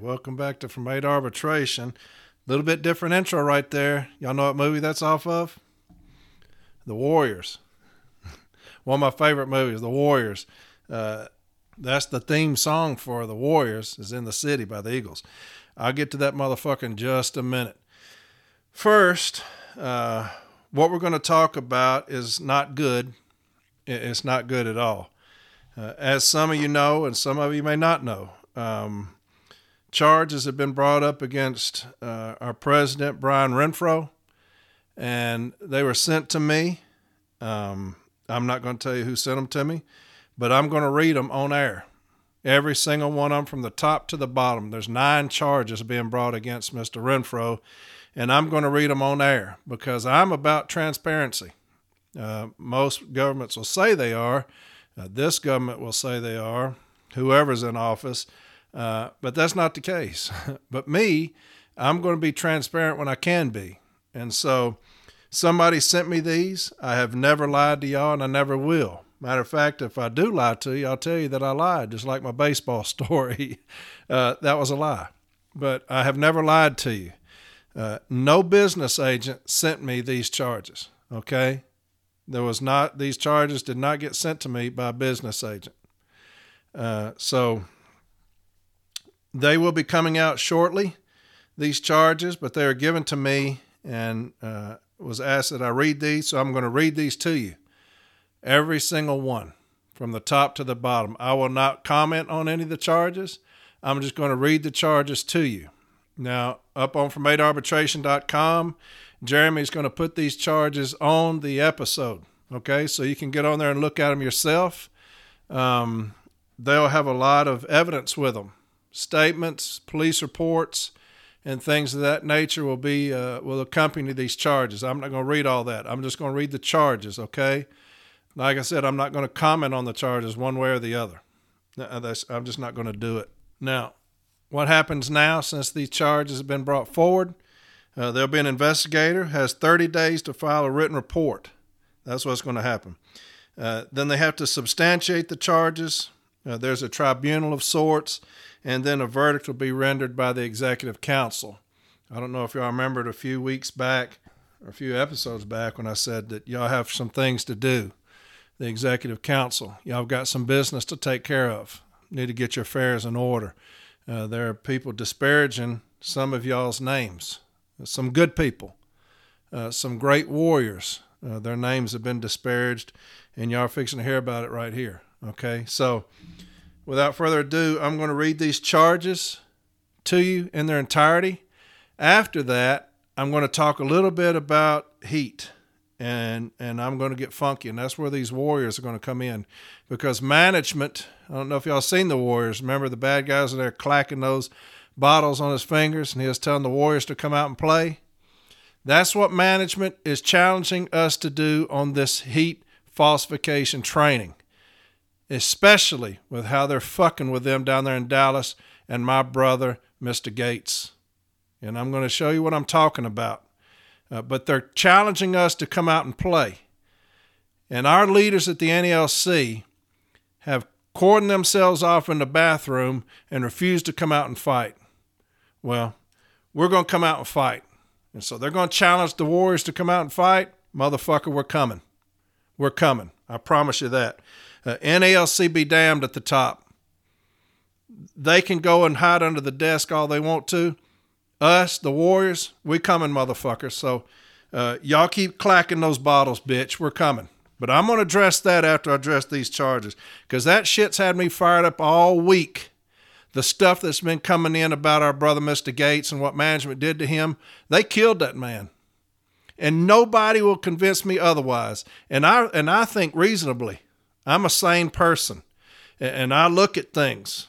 right, welcome back to Fromatoarbitration Arbitration. A little bit different intro right there. Y'all know what movie that's off of? The Warriors. One of my favorite movies, The Warriors. That's the theme song for The Warriors, is In the City by the Eagles. I'll get to that motherfucker in just a minute. First, what we're going to talk about is not good. It's not good at all. As some of you know, and some of you may not know, charges have been brought up against our president, Brian Renfro, and they were sent to me. I'm not going to tell you who sent them to me, but I'm going to read them on air. Every single one of them from the top to the bottom. There's 9 charges being brought against Mr. Renfro, and I'm going to read them on air because I'm about transparency. Most governments will say they are. This government will say they are, whoever's in office, but that's not the case. But me, I'm going to be transparent when I can be. And so somebody sent me these. I have never lied to y'all, and I never will. Matter of fact, if I do lie to you, I'll tell you that I lied, just like my baseball story. That was a lie. But I have never lied to you. No business agent sent me these charges, okay? These charges did not get sent to me by a business agent. So they will be coming out shortly, these charges, but they are given to me and was asked that I read these. So I'm going to read these to you. Every single one from the top to the bottom. I will not comment on any of the charges. I'm just going to read the charges to you. Now, up on Fromatoarbitration.com, Jeremy's going to put these charges on the episode, okay? So you can get on there and look at them yourself. They'll have a lot of evidence with them. Statements, police reports, and things of that nature will accompany these charges. I'm not going to read all that. I'm just going to read the charges, okay? Like I said, I'm not going to comment on the charges one way or the other. I'm just not going to do it. Now, what happens now since these charges have been brought forward? There'll be an investigator who has 30 days to file a written report. That's what's going to happen. Then they have to substantiate the charges. There's a tribunal of sorts, and then a verdict will be rendered by the executive council. I don't know if y'all remembered a few weeks back or a few episodes back when I said that y'all have some things to do. The executive council, y'all have got some business to take care of. You need to get your affairs in order. There are people disparaging some of y'all's names. Some good people, some great warriors. Their names have been disparaged, and y'all are fixing to hear about it right here. Okay, so without further ado, I'm going to read these charges to you in their entirety. After that, I'm going to talk a little bit about heat, and I'm going to get funky, and that's where these warriors are going to come in, because management, I don't know if y'all seen the Warriors. Remember the bad guys are there clacking those bottles on his fingers, and he was telling the Warriors to come out and play. That's what management is challenging us to do on this heat falsification training, especially with how they're fucking with them down there in Dallas and my brother, Mr. Gates. And I'm going to show you what I'm talking about. But they're challenging us to come out and play. And our leaders at the NELC have cordoned themselves off in the bathroom and refused to come out and fight. Well, we're going to come out and fight. And so they're going to challenge the Warriors to come out and fight. Motherfucker, we're coming. We're coming. I promise you that. NALC be damned at the top. They can go and hide under the desk all they want to. Us, the Warriors, we coming, motherfucker. So y'all keep clacking those bottles, bitch. We're coming. But I'm going to address that after I address these charges, because that shit's had me fired up all week. The stuff that's been coming in about our brother, Mr. Gates, and what management did to him, they killed that man. And nobody will convince me otherwise. And I think reasonably. I'm a sane person, and I look at things.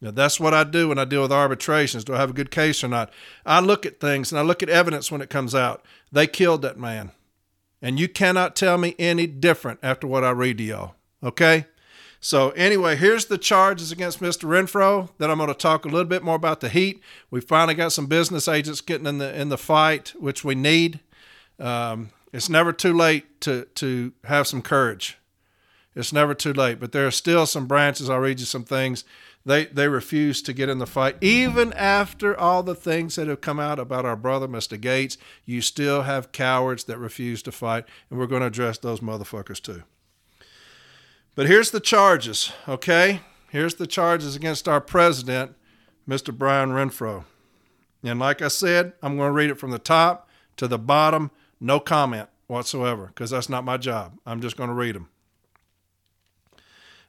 Now, that's what I do when I deal with arbitrations. Do I have a good case or not? I look at things, and I look at evidence when it comes out. They killed that man. And you cannot tell me any different after what I read to y'all. Okay? So anyway, here's the charges against Mr. Renfro. Then I'm going to talk a little bit more about the heat. We finally got some business agents getting in the fight, which we need. It's never too late to have some courage. It's never too late. But there are still some branches. I'll read you some things They refuse to get in the fight. Even after all the things that have come out about our brother, Mr. Gates, you still have cowards that refuse to fight, and we're going to address those motherfuckers too. But here's the charges, okay? Here's the charges against our president, Mr. Brian Renfro. And like I said, I'm going to read it from the top to the bottom, no comment whatsoever, because that's not my job. I'm just going to read them.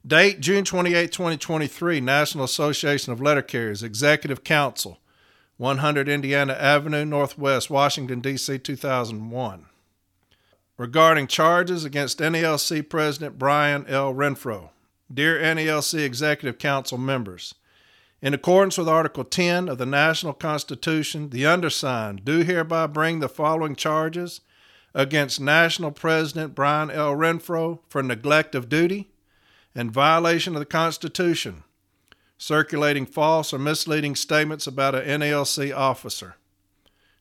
Date, June 28, 2023, National Association of Letter Carriers, Executive Council, 100 Indiana Avenue, Northwest, Washington, D.C., 2001. Regarding charges against NELC President Brian L. Renfro. Dear NELC Executive Council members, in accordance with Article 10 of the National Constitution, the undersigned do hereby bring the following charges against National President Brian L. Renfro for neglect of duty and violation of the Constitution, circulating false or misleading statements about an NALC officer.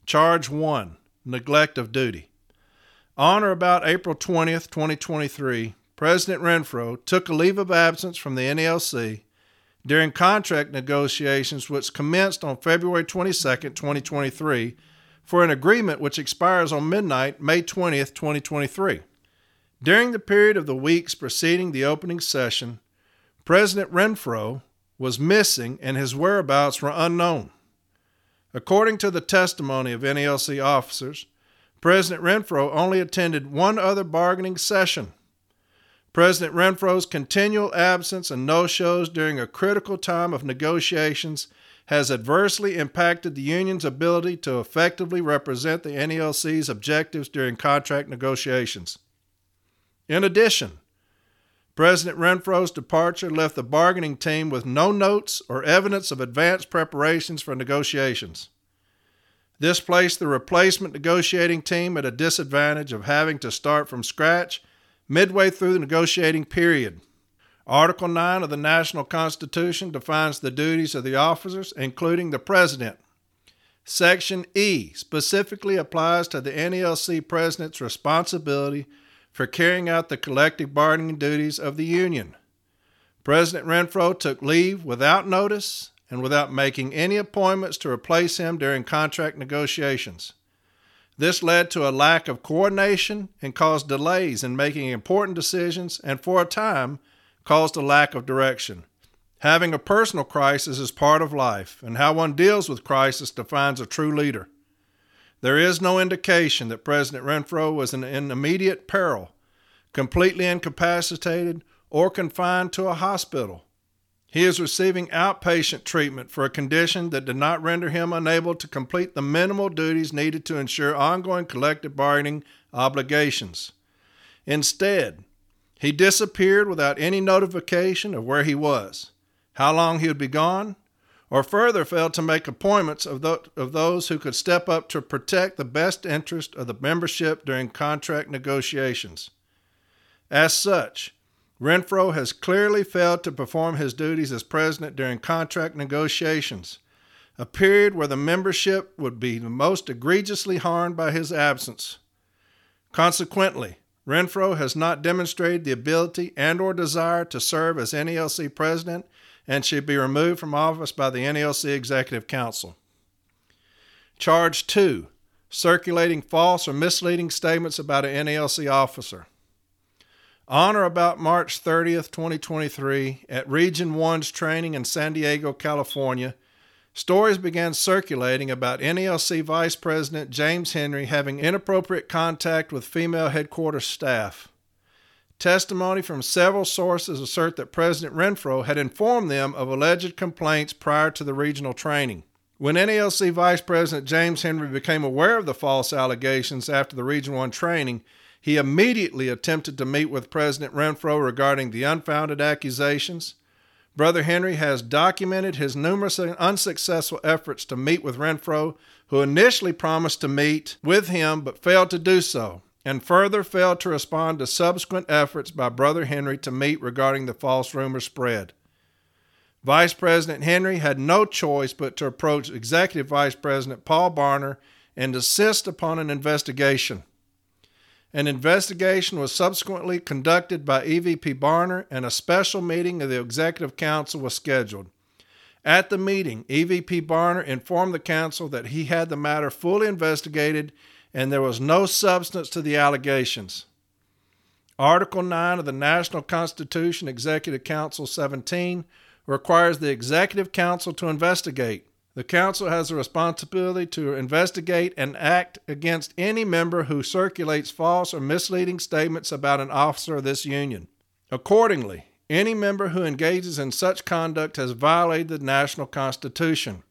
Charge 1, neglect of duty. On or about April 20th, 2023, President Renfro took a leave of absence from the NALC during contract negotiations which commenced on February 22nd, 2023, for an agreement which expires on midnight, May 20th, 2023. During the period of the weeks preceding the opening session, President Renfro was missing and his whereabouts were unknown. According to the testimony of NELC officers, President Renfro only attended one other bargaining session. President Renfro's continual absence and no-shows during a critical time of negotiations has adversely impacted the union's ability to effectively represent the NELC's objectives during contract negotiations. In addition, President Renfro's departure left the bargaining team with no notes or evidence of advanced preparations for negotiations. This placed the replacement negotiating team at a disadvantage of having to start from scratch midway through the negotiating period. Article 9 of the National Constitution defines the duties of the officers, including the president. Section E specifically applies to the NELC president's responsibility for carrying out the collective bargaining duties of the union. President Renfro took leave without notice and without making any appointments to replace him during contract negotiations. This led to a lack of coordination and caused delays in making important decisions and for a time caused a lack of direction. Having a personal crisis is part of life, and how one deals with crisis defines a true leader. There is no indication that President Renfro was in immediate peril, completely incapacitated, or confined to a hospital. He is receiving outpatient treatment for a condition that did not render him unable to complete the minimal duties needed to ensure ongoing collective bargaining obligations. Instead, he disappeared without any notification of where he was, how long he would be gone, or further failed to make appointments of those who could step up to protect the best interest of the membership during contract negotiations. As such, Renfro has clearly failed to perform his duties as president during contract negotiations, a period where the membership would be the most egregiously harmed by his absence. Consequently, Renfro has not demonstrated the ability and or desire to serve as NELC president and should be removed from office by the NELC Executive Council. Charge 2, circulating false or misleading statements about an NELC officer. On or about March 30th, 2023, at Region 1's training in San Diego, California, stories began circulating about NELC Vice President James Henry having inappropriate contact with female headquarters staff. Testimony from several sources assert that President Renfro had informed them of alleged complaints prior to the regional training. When NALC Vice President James Henry became aware of the false allegations after the Region 1 training, he immediately attempted to meet with President Renfro regarding the unfounded accusations. Brother Henry has documented his numerous unsuccessful efforts to meet with Renfro, who initially promised to meet with him but failed to do so, and further failed to respond to subsequent efforts by Brother Henry to meet regarding the false rumor spread. Vice President Henry had no choice but to approach Executive Vice President Paul Barner and insist upon an investigation. An investigation was subsequently conducted by EVP Barner, and a special meeting of the Executive Council was scheduled. At the meeting, EVP Barner informed the council that he had the matter fully investigated and there was no substance to the allegations. Article 9 of the National Constitution, Executive Council 17, requires the Executive Council to investigate. The council has a responsibility to investigate and act against any member who circulates false or misleading statements about an officer of this union. Accordingly, any member who engages in such conduct has violated the National Constitution.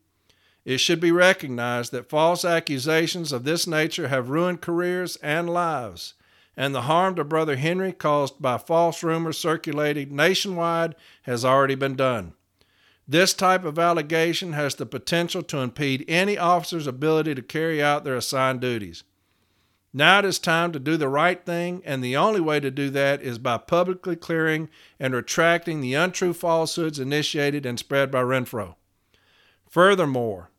It should be recognized that false accusations of this nature have ruined careers and lives, and the harm to Brother Henry caused by false rumors circulating nationwide has already been done. This type of allegation has the potential to impede any officer's ability to carry out their assigned duties. Now it is time to do the right thing, and the only way to do that is by publicly clearing and retracting the untrue falsehoods initiated and spread by Renfro. Furthermore,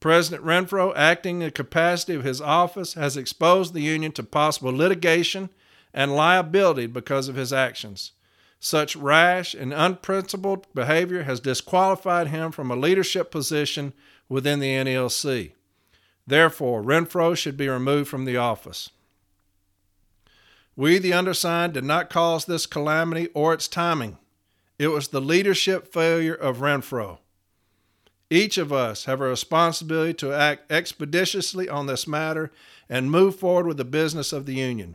President Renfro, acting in the capacity of his office, has exposed the union to possible litigation and liability because of his actions. Such rash and unprincipled behavior has disqualified him from a leadership position within the NELC. Therefore, Renfro should be removed from the office. We, the undersigned, did not cause this calamity or its timing. It was the leadership failure of Renfro. Each of us have a responsibility to act expeditiously on this matter and move forward with the business of the union.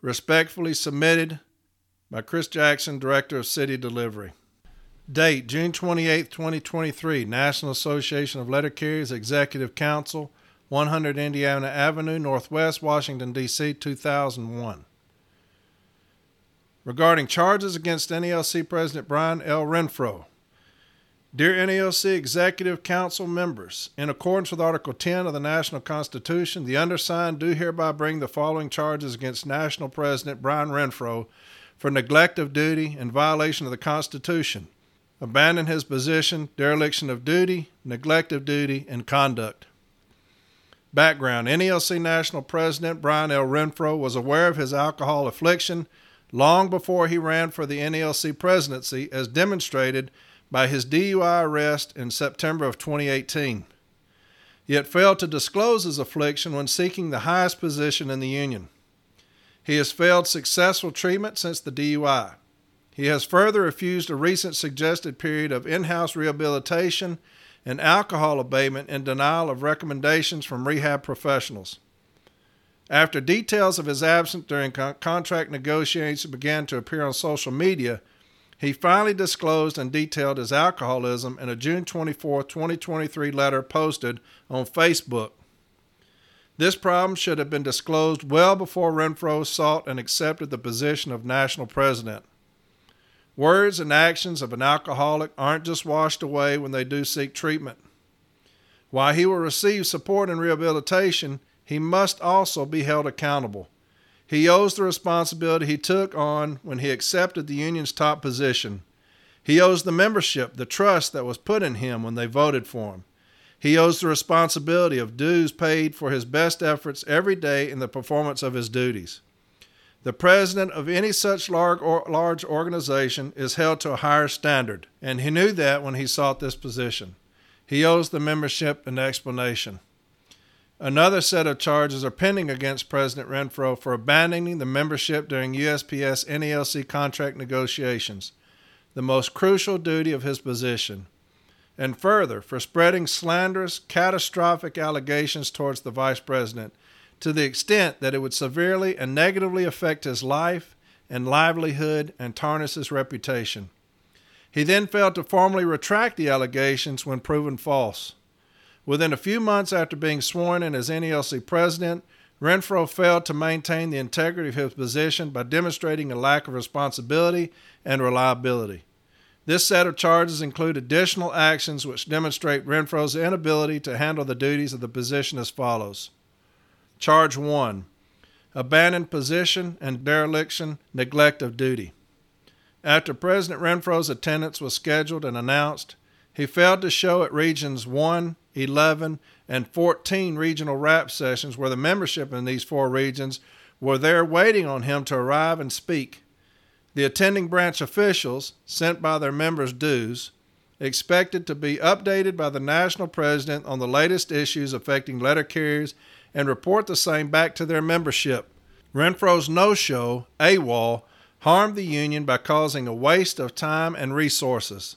Respectfully submitted by Chris Jackson, Director of City Delivery. Date, June 28, 2023, National Association of Letter Carriers, Executive Council, 100 Indiana Avenue, Northwest, Washington, D.C., 2001. Regarding charges against NELC President Brian L. Renfro. Dear NELC Executive Council members, in accordance with Article 10 of the National Constitution, the undersigned do hereby bring the following charges against National President Brian Renfro for neglect of duty and violation of the Constitution, abandon his position, dereliction of duty, neglect of duty, and conduct. Background: NELC National President Brian L. Renfro was aware of his alcohol affliction long before he ran for the NELC presidency, as demonstrated by his DUI arrest in September of 2018, yet failed to disclose his affliction when seeking the highest position in the union. He has failed successful treatment since the DUI. He has further refused a recent suggested period of in-house rehabilitation and alcohol abatement in denial of recommendations from rehab professionals. After details of his absence during contract negotiations began to appear on social media, he finally disclosed and detailed his alcoholism in a June 24, 2023 letter posted on Facebook. This problem should have been disclosed well before Renfro sought and accepted the position of national president. Words and actions of an alcoholic aren't just washed away when they do seek treatment. While he will receive support and rehabilitation, he must also be held accountable. He owes the responsibility he took on when he accepted the union's top position. He owes the membership the trust that was put in him when they voted for him. He owes the responsibility of dues paid for his best efforts every day in the performance of his duties. The president of any such large organization is held to a higher standard, and he knew that when he sought this position. He owes the membership an explanation. Another set of charges are pending against President Renfro for abandoning the membership during USPS NELC contract negotiations, the most crucial duty of his position, and further, for spreading slanderous, catastrophic allegations towards the vice president to the extent that it would severely and negatively affect his life and livelihood and tarnish his reputation. He then failed to formally retract the allegations when proven false. Within a few months after being sworn in as NELC president, Renfro failed to maintain the integrity of his position by demonstrating a lack of responsibility and reliability. This set of charges include additional actions which demonstrate Renfro's inability to handle the duties of the position as follows. Charge 1. Abandoned position and dereliction, neglect of duty. After President Renfro's attendance was scheduled and announced, he failed to show at Regions 1, 11, and 14 regional RAP sessions where the membership in these four regions were there waiting on him to arrive and speak. The attending branch officials, sent by their members dues, expected to be updated by the national president on the latest issues affecting letter carriers and report the same back to their membership. Renfro's no-show, AWOL, harmed the union by causing a waste of time and resources.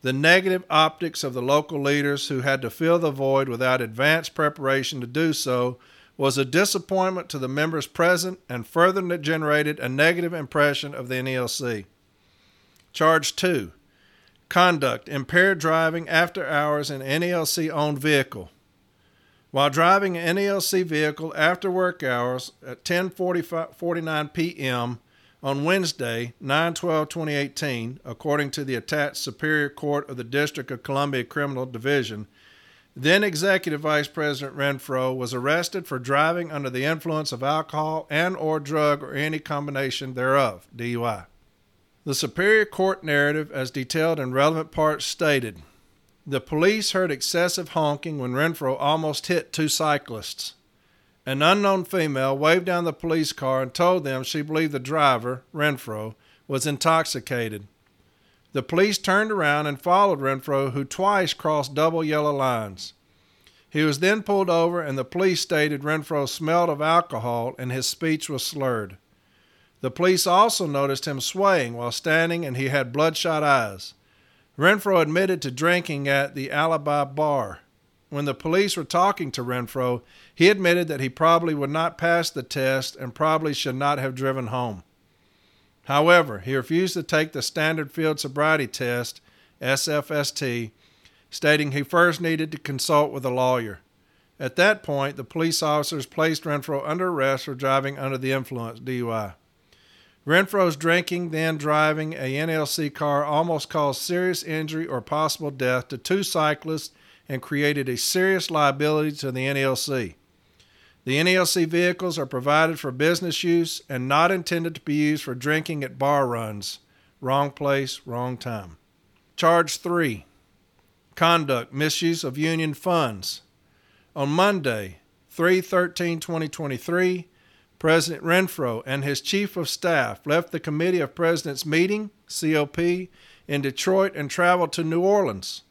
The negative optics of the local leaders who had to fill the void without advanced preparation to do so was a disappointment to the members present and further generated a negative impression of the NELC. Charge 2. Conduct: impaired driving after hours in NELC-owned vehicle. While driving an NELC vehicle after work hours at 10:49 p.m. on Wednesday, 9/12/2018, according to the attached Superior Court of the District of Columbia Criminal Division, then Executive Vice President Renfro was arrested for driving under the influence of alcohol and or drug or any combination thereof, DUI. The Superior Court narrative as detailed in relevant parts stated, the police heard excessive honking when Renfro almost hit two cyclists. An unknown female waved down the police car and told them she believed the driver, Renfro, was intoxicated. The police turned around and followed Renfro, who twice crossed double yellow lines. He was then pulled over, and the police stated Renfro smelled of alcohol and his speech was slurred. The police also noticed him swaying while standing, and he had bloodshot eyes. Renfro admitted to drinking at the Alibi Bar. When the police were talking to Renfro, he admitted that he probably would not pass the test and probably should not have driven home. However, he refused to take the standard field sobriety test, SFST, stating he first needed to consult with a lawyer. At that point, the police officers placed Renfro under arrest for driving under the influence, DUI. Renfro's drinking, then driving a NLC car almost caused serious injury or possible death to two cyclists and created a serious liability to the NLC. The NELC vehicles are provided for business use and not intended to be used for drinking at bar runs. Wrong place, wrong time. Charge 3. Conduct: misuse of union funds. On Monday, 3/13/2023, President Renfro and his chief of staff left the Committee of Presidents meeting, COP, in Detroit and traveled to New Orleans.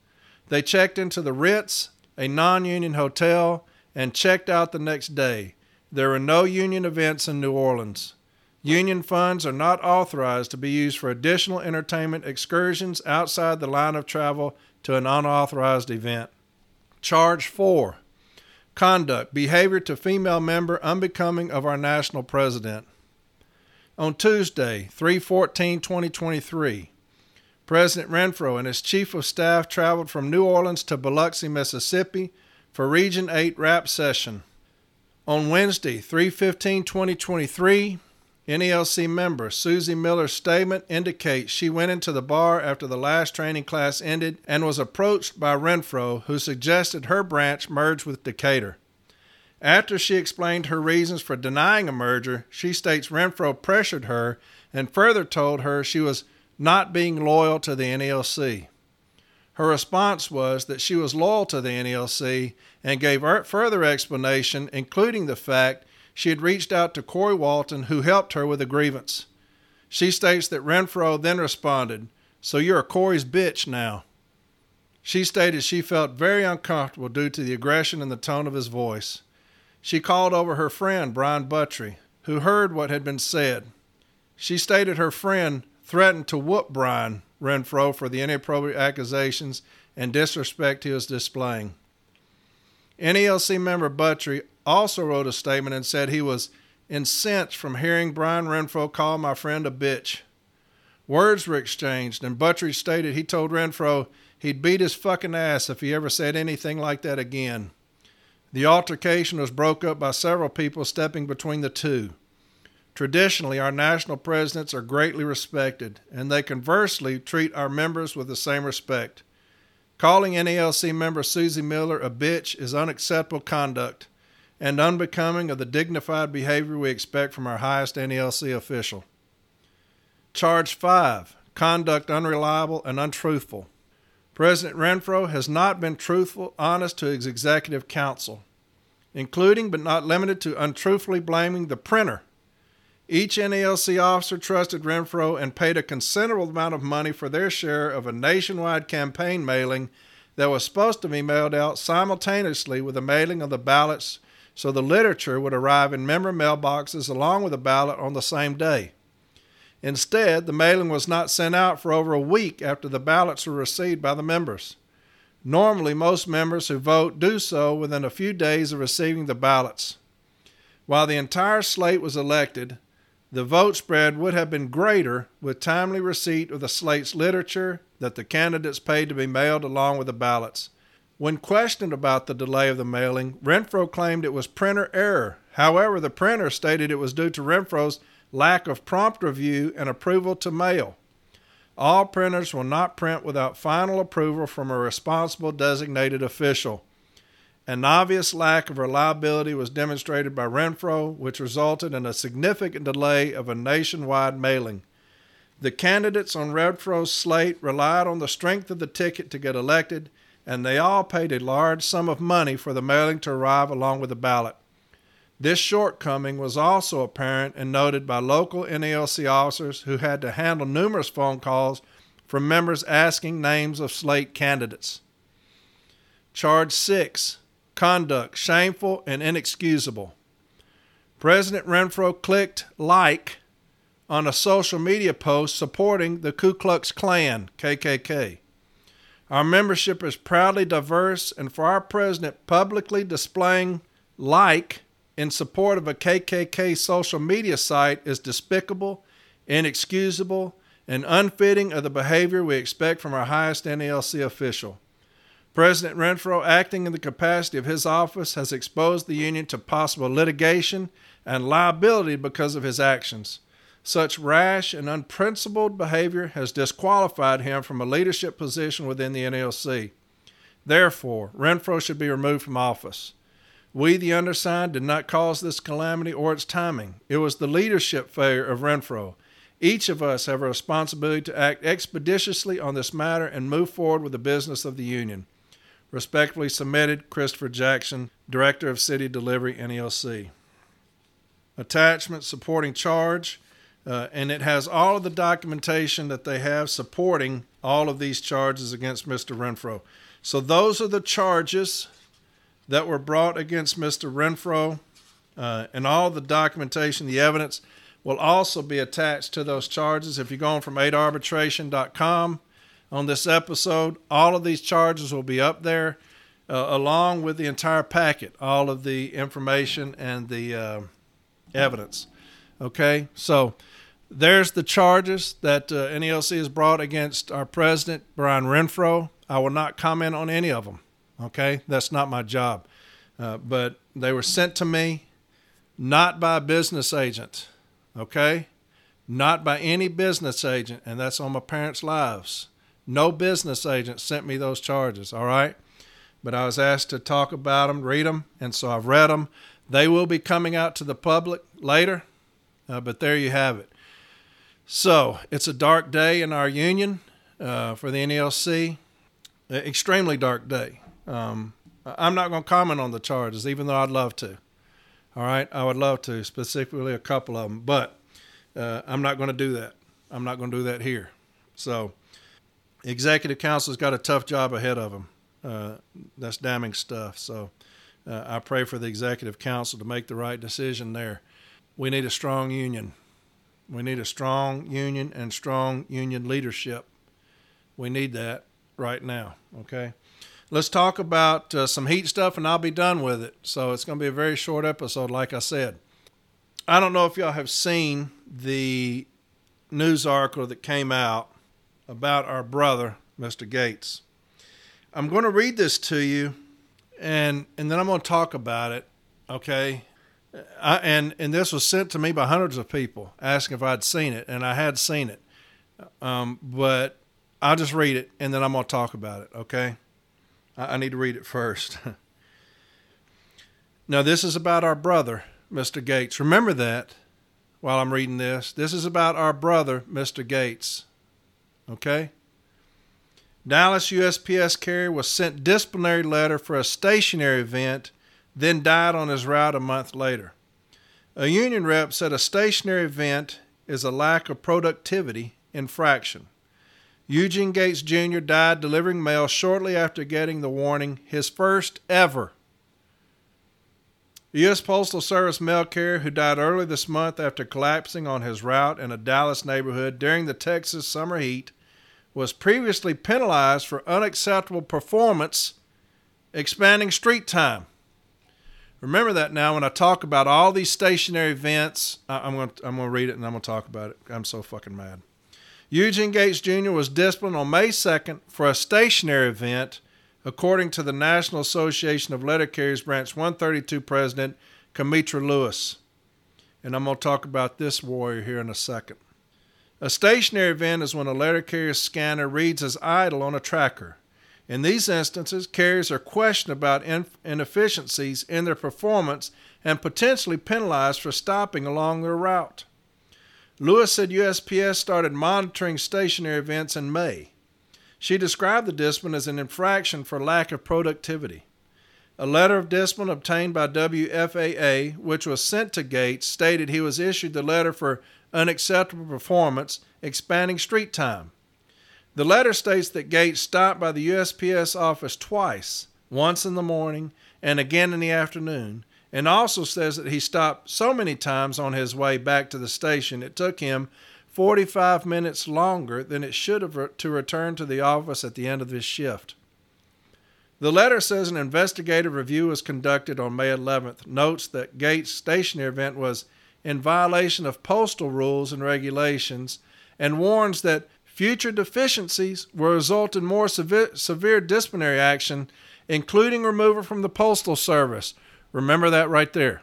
They checked into the Ritz, a non-union hotel, and checked out the next day. There were no union events in New Orleans. Union funds are not authorized to be used for additional entertainment excursions outside the line of travel to an unauthorized event. Charge 4. Conduct: behavior to female member unbecoming of our national president. On Tuesday, 3/14/2023, President Renfro and his chief of staff traveled from New Orleans to Biloxi, Mississippi, for Region 8 wrap session. On Wednesday, 3/15/2023, NELC member Susie Miller's statement indicates she went into the bar after the last training class ended and was approached by Renfro, who suggested her branch merge with Decatur. After she explained her reasons for denying a merger, she states Renfro pressured her and further told her she was not being loyal to the NELC. Her response was that she was loyal to the NELC and gave further explanation, including the fact she had reached out to Corey Walton, who helped her with a grievance. She states that Renfro then responded, "So you're a Corey's bitch now." She stated she felt very uncomfortable due to the aggression and the tone of his voice. She called over her friend, Brian Buttry, who heard what had been said. She stated her friend threatened to whoop Brian Renfro for the inappropriate accusations and disrespect he was displaying. NELC member Buttry also wrote a statement and said he was incensed from hearing Brian Renfro call my friend a bitch. Words were exchanged, and Buttry stated he told Renfro he'd beat his fucking ass if he ever said anything like that again. The altercation was broke up by several people stepping between the two. Traditionally, our national presidents are greatly respected, and they conversely treat our members with the same respect. Calling NELC member Susie Miller a bitch is unacceptable conduct and unbecoming of the dignified behavior we expect from our highest NELC official. Charge 5. Conduct: unreliable and untruthful. President Renfro has not been truthful, honest to his executive council, including but not limited to untruthfully blaming the printer. Each NALC officer trusted Renfro and paid a considerable amount of money for their share of a nationwide campaign mailing that was supposed to be mailed out simultaneously with the mailing of the ballots, so the literature would arrive in member mailboxes along with the ballot on the same day. Instead, the mailing was not sent out for over a week after the ballots were received by the members. Normally, most members who vote do so within a few days of receiving the ballots. While the entire slate was elected, the vote spread would have been greater with timely receipt of the slate's literature that the candidates paid to be mailed along with the ballots. When questioned about the delay of the mailing, Renfro claimed it was printer error. However, the printer stated it was due to Renfro's lack of prompt review and approval to mail. All printers will not print without final approval from a responsible designated official. An obvious lack of reliability was demonstrated by Renfro, which resulted in a significant delay of a nationwide mailing. The candidates on Renfro's slate relied on the strength of the ticket to get elected, and they all paid a large sum of money for the mailing to arrive along with the ballot. This shortcoming was also apparent and noted by local NALC officers who had to handle numerous phone calls from members asking names of slate candidates. Charge 6. Conduct shameful and inexcusable. President Renfro clicked like on a social media post supporting the Ku Klux Klan, KKK. Our membership is proudly diverse, and for our president publicly displaying like in support of a KKK social media site is despicable, inexcusable, and unfitting of the behavior we expect from our highest NALC official. President Renfro, acting in the capacity of his office, has exposed the union to possible litigation and liability because of his actions. Such rash and unprincipled behavior has disqualified him from a leadership position within the NALC. Therefore, Renfro should be removed from office. We, the undersigned, did not cause this calamity or its timing. It was the leadership failure of Renfro. Each of us have a responsibility to act expeditiously on this matter and move forward with the business of the union. Respectfully submitted, Christopher Jackson, Director of City Delivery, NELC. Attachment supporting charge, and it has all of the documentation that they have supporting all of these charges against Mr. Renfro. So those are the charges that were brought against Mr. Renfro, and all the documentation, the evidence, will also be attached to those charges. If you go on Fromatoarbitration.com, on this episode, all of these charges will be up there along with the entire packet, all of the information and the evidence. Okay, so there's the charges that NELC has brought against our president, Brian Renfro. I will not comment on any of them. Okay, that's not my job. But they were sent to me, not by a business agent. Okay, not by any business agent, and that's on my parents' lives. No business agent sent me those charges, all right? But I was asked to talk about them, read them, and so I've read them. They will be coming out to the public later, but there you have it. So it's a dark day in our union for the NELC, extremely dark day. I'm not going to comment on the charges, even though I'd love to, all right? I would love to, specifically a couple of them, but I'm not going to do that. I'm not going to do that here. So Executive Council's got a tough job ahead of them. That's damning stuff. So I pray for the Executive Council to make the right decision there. We need a strong union. We need a strong union and strong union leadership. We need that right now, okay? Let's talk about some heat stuff, and I'll be done with it. So it's going to be a very short episode, like I said. I don't know if y'all have seen the news article that came out about our brother, Mr. Gates. I'm going to read this to you, and then I'm going to talk about it, okay? And this was sent to me by hundreds of people asking if I'd seen it, and I had seen it. But I'll just read it, and then I'm going to talk about it, okay? I need to read it first. Now, this is about our brother, Mr. Gates. Remember that while I'm reading this. This is about our brother, Mr. Gates. Okay. Dallas USPS carrier was sent disciplinary letter for a stationary event, then died on his route a month later. A union rep said a stationary event is a lack of productivity infraction. Eugene Gates Jr. died delivering mail shortly after getting the warning, his first ever. U.S. Postal Service mail carrier who died early this month after collapsing on his route in a Dallas neighborhood during the Texas summer heat was previously penalized for unacceptable performance, expanding street time. Remember that now when I talk about all these stationary events. I'm going to read it and I'm going to talk about it. I'm so fucking mad. Eugene Gates Jr. was disciplined on May 2nd for a stationary event, according to the National Association of Letter Carriers Branch 132 President Kametra Lewis. And I'm going to talk about this warrior here in a second. A stationary event is when a letter carrier scanner reads as idle on a tracker. In these instances, carriers are questioned about inefficiencies in their performance and potentially penalized for stopping along their route. Lewis said USPS started monitoring stationary events in May. She described the discipline as an infraction for lack of productivity. A letter of discipline obtained by WFAA, which was sent to Gates, stated he was issued the letter for unacceptable performance, expanding street time. The letter states that Gates stopped by the USPS office twice, once in the morning and again in the afternoon, and also says that he stopped so many times on his way back to the station it took him 45 minutes longer than it should have to return to the office at the end of his shift. The letter says an investigative review was conducted on May 11th, notes that Gates' stationary event was in violation of postal rules and regulations, and warns that future deficiencies will result in more severe disciplinary action, including removal from the Postal Service. Remember that right there.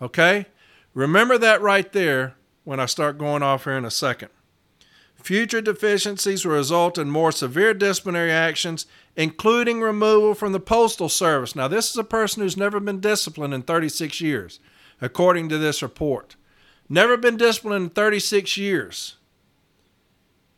Okay? Remember that right there when I start going off here in a second. Future deficiencies will result in more severe disciplinary actions, including removal from the Postal Service. Now, this is a person who's never been disciplined in 36 years, according to this report. Never been disciplined in 36 years.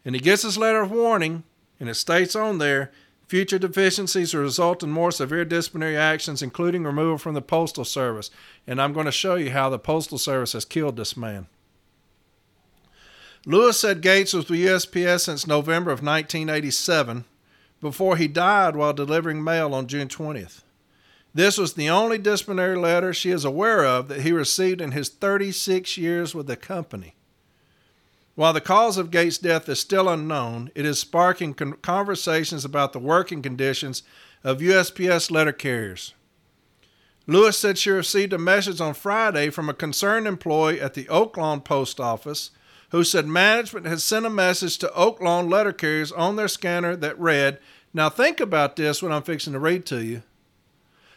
And he gets his letter of warning, and it states on there, future deficiencies will result in more severe disciplinary actions, including removal from the Postal Service. And I'm going to show you how the Postal Service has killed this man. Lewis said Gates was with USPS since November of 1987, before he died while delivering mail on June 20th. This was the only disciplinary letter she is aware of that he received in his 36 years with the company. While the cause of Gates' death is still unknown, it is sparking conversations about the working conditions of USPS letter carriers. Lewis said she received a message on Friday from a concerned employee at the Oaklawn Post Office who said management had sent a message to Oaklawn letter carriers on their scanner that read, now think about this when I'm fixing to read to you.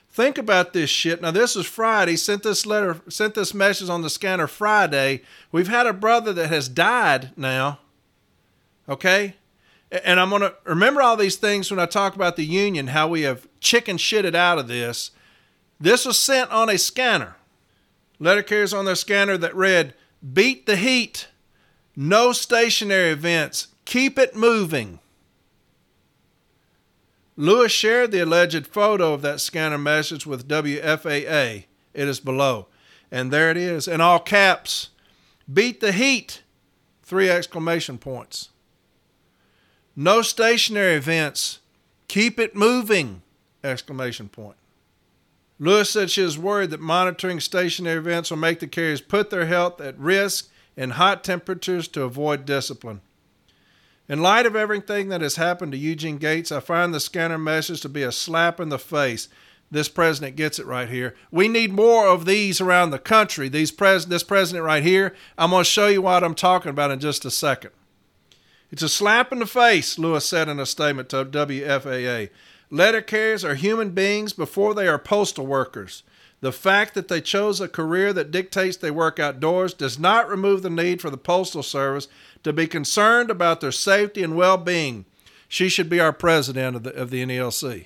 Think about this shit. Now, this is Friday. Sent this message on the scanner Friday. We've had a brother that has died now. Okay? And I'm going to remember all these things when I talk about the union, how we have chicken shitted out of this. This was sent on a scanner. Letter carriers on their scanner that read, beat the heat. No stationary events. Keep it moving. Lewis shared the alleged photo of that scanner message with WFAA. It is below. And there it is. In all caps, beat the heat, 3 exclamation points. No stationary events. Keep it moving, exclamation point. Lewis said she is worried that monitoring stationary events will make the carriers put their health at risk in hot temperatures to avoid discipline. In light of everything that has happened to Eugene Gates, I find the scanner message to be a slap in the face. This president gets it right here. We need more of these around the country. This president right here, I'm going to show you what I'm talking about in just a second. It's a slap in the face, Lewis said in a statement to WFAA. Letter carriers are human beings before they are postal workers. The fact that they chose a career that dictates they work outdoors does not remove the need for the Postal Service to be concerned about their safety and well-being. She should be our president of the NELC.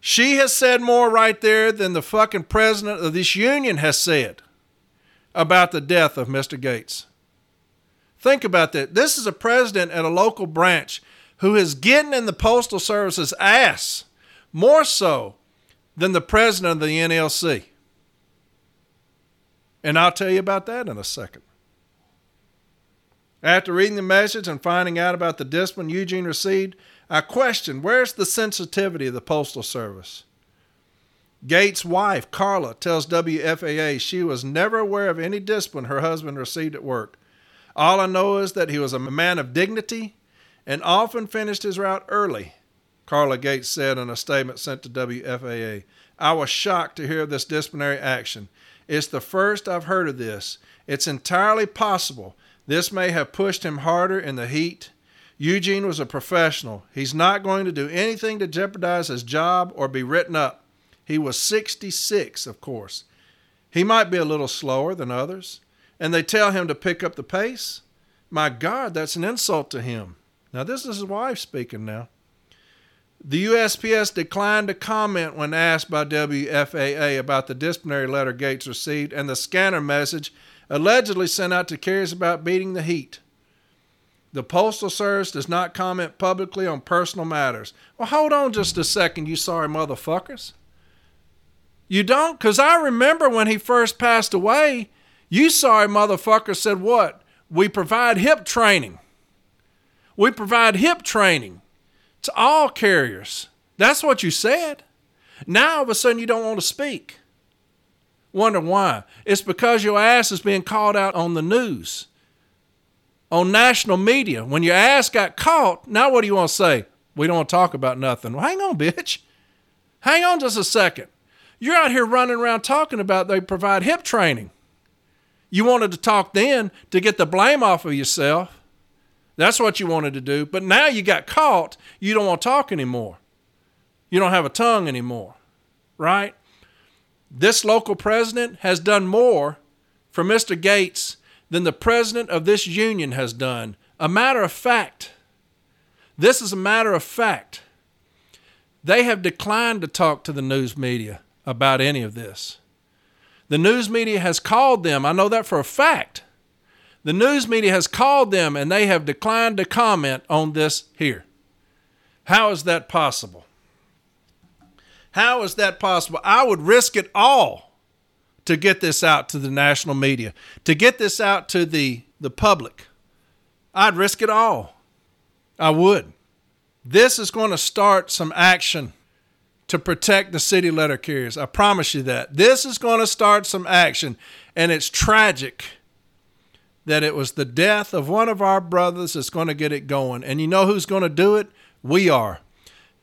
She has said more right there than the fucking president of this union has said about the death of Mr. Gates. Think about that. This is a president at a local branch who is getting in the Postal Service's ass more so than the president of the NLC. And I'll tell you about that in a second. After reading the message and finding out about the discipline Eugene received, I questioned, where's the sensitivity of the Postal Service? Gates' wife, Carla, tells WFAA she was never aware of any discipline her husband received at work. All I know is that he was a man of dignity and often finished his route early, Carla Gates said in a statement sent to WFAA. I was shocked to hear of this disciplinary action. It's the first I've heard of this. It's entirely possible this may have pushed him harder in the heat. Eugene was a professional. He's not going to do anything to jeopardize his job or be written up. He was 66, of course. He might be a little slower than others, and they tell him to pick up the pace. My God, that's an insult to him. Now, this is his wife speaking now. The USPS declined to comment when asked by WFAA about the disciplinary letter Gates received and the scanner message allegedly sent out to carriers about beating the heat. The Postal Service does not comment publicly on personal matters. Well, hold on just a second, you sorry motherfuckers. You don't? Because I remember when he first passed away, you sorry motherfuckers said what? We provide HIP training. We provide HIP training to all carriers. That's what you said. Now, all of a sudden, you don't want to speak. Wonder why? It's because your ass is being called out on the news, on national media. When your ass got caught, now what do you want to say? We don't want to talk about nothing. Well, hang on, bitch. Hang on just a second. You're out here running around talking about they provide HIP training. You wanted to talk then to get the blame off of yourself. That's what you wanted to do. But now you got caught. You don't want to talk anymore. You don't have a tongue anymore, right? This local president has done more for Mr. Gates than the president of this union has done. A matter of fact, this is a matter of fact. They have declined to talk to the news media about any of this. The news media has called them. I know that for a fact. The news media has called them and they have declined to comment on this here. How is that possible? How is that possible? I would risk it all to get this out to the national media, to get this out to the public. I'd risk it all. I would. This is going to start some action to protect the city letter carriers. I promise you that. This is going to start some action, and it's tragic that it was the death of one of our brothers that's going to get it going. And you know who's going to do it? We are.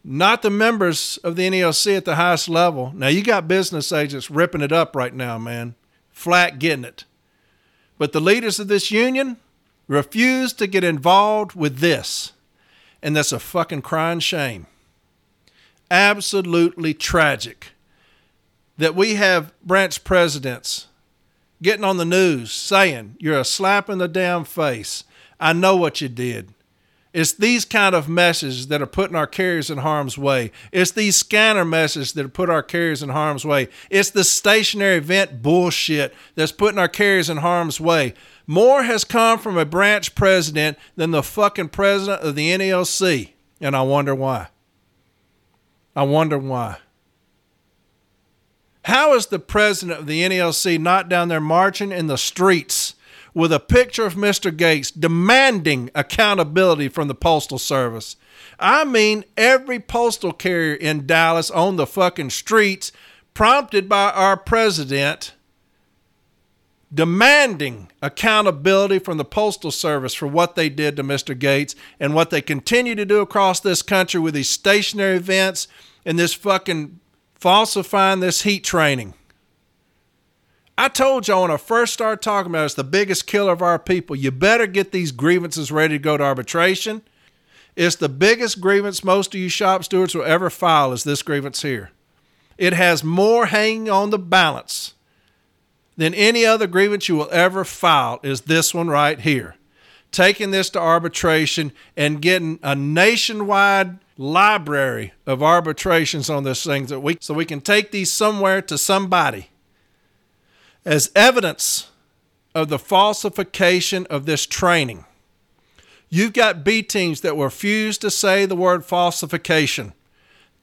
Not the members of the NELC at the highest level. Now, you got business agents ripping it up right now, man. Flat getting it. But the leaders of this union refuse to get involved with this. And that's a fucking crying shame. Absolutely tragic that we have branch presidents getting on the news, saying, you're a slap in the damn face. I know what you did. It's these kind of messages that are putting our carriers in harm's way. It's these scanner messages that put our carriers in harm's way. It's the stationary vent bullshit that's putting our carriers in harm's way. More has come from a branch president than the fucking president of the NELC. And I wonder why. I wonder why. How is the president of the NELC not down there marching in the streets with a picture of Mr. Gates demanding accountability from the Postal Service? I mean, every postal carrier in Dallas on the fucking streets, prompted by our president, demanding accountability from the Postal Service for what they did to Mr. Gates and what they continue to do across this country with these stationary events and this fucking falsifying this heat training. I told y'all when I first started talking about it, it's the biggest killer of our people. You better get these grievances ready to go to arbitration. It's the biggest grievance most of you shop stewards will ever file is this grievance here. It has more hanging on the balance than any other grievance you will ever file is this one right here. Taking this to arbitration and getting a nationwide library of arbitrations on this thing so we can take these somewhere to somebody as evidence of the falsification of this training. You've got B teams that refuse to say the word falsification.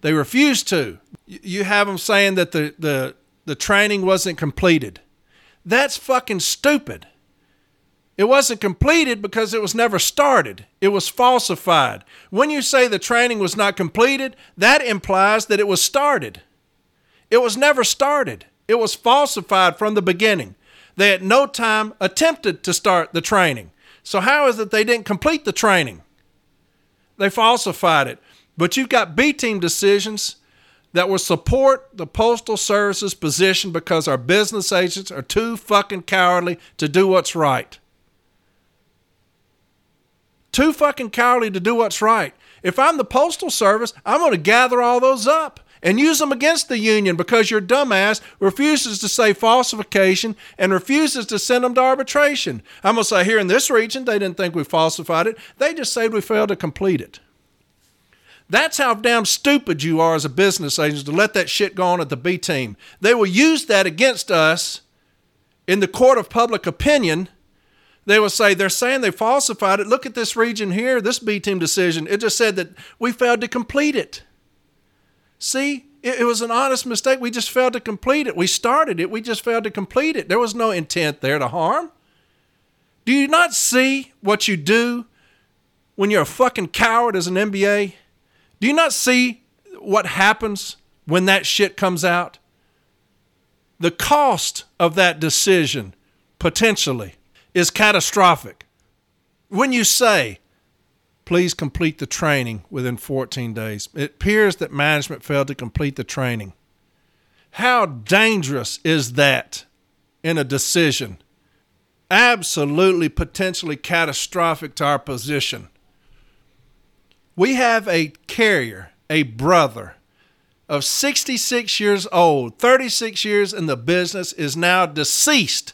They refuse to. You have them saying that the training wasn't completed. That's fucking stupid. It wasn't completed because it was never started. It was falsified. When you say the training was not completed, that implies that it was started. It was never started. It was falsified from the beginning. They at no time attempted to start the training. So how is it they didn't complete the training? They falsified it. But you've got B-team decisions that will support the Postal Service's position because our business agents are too fucking cowardly to do what's right. Too fucking cowardly to do what's right. If I'm the Postal Service, I'm going to gather all those up and use them against the union because your dumbass refuses to say falsification and refuses to send them to arbitration. I'm going to say here in this region, they didn't think we falsified it. They just said we failed to complete it. That's how damn stupid you are as a business agent to let that shit go on at the B team. They will use that against us in the court of public opinion. They will say, they're saying they falsified it. Look at this region here, this B-team decision. It just said that we failed to complete it. See, it was an honest mistake. We just failed to complete it. We started it. We just failed to complete it. There was no intent there to harm. Do you not see what you do when you're a fucking coward as an MBA? Do you not see what happens when that shit comes out? The cost of that decision, potentially, is catastrophic. When you say, please complete the training within 14 days, it appears that management failed to complete the training. How dangerous is that in a decision? Absolutely, potentially catastrophic to our position. We have a carrier, a brother of 66 years old, 36 years in the business, is now deceased.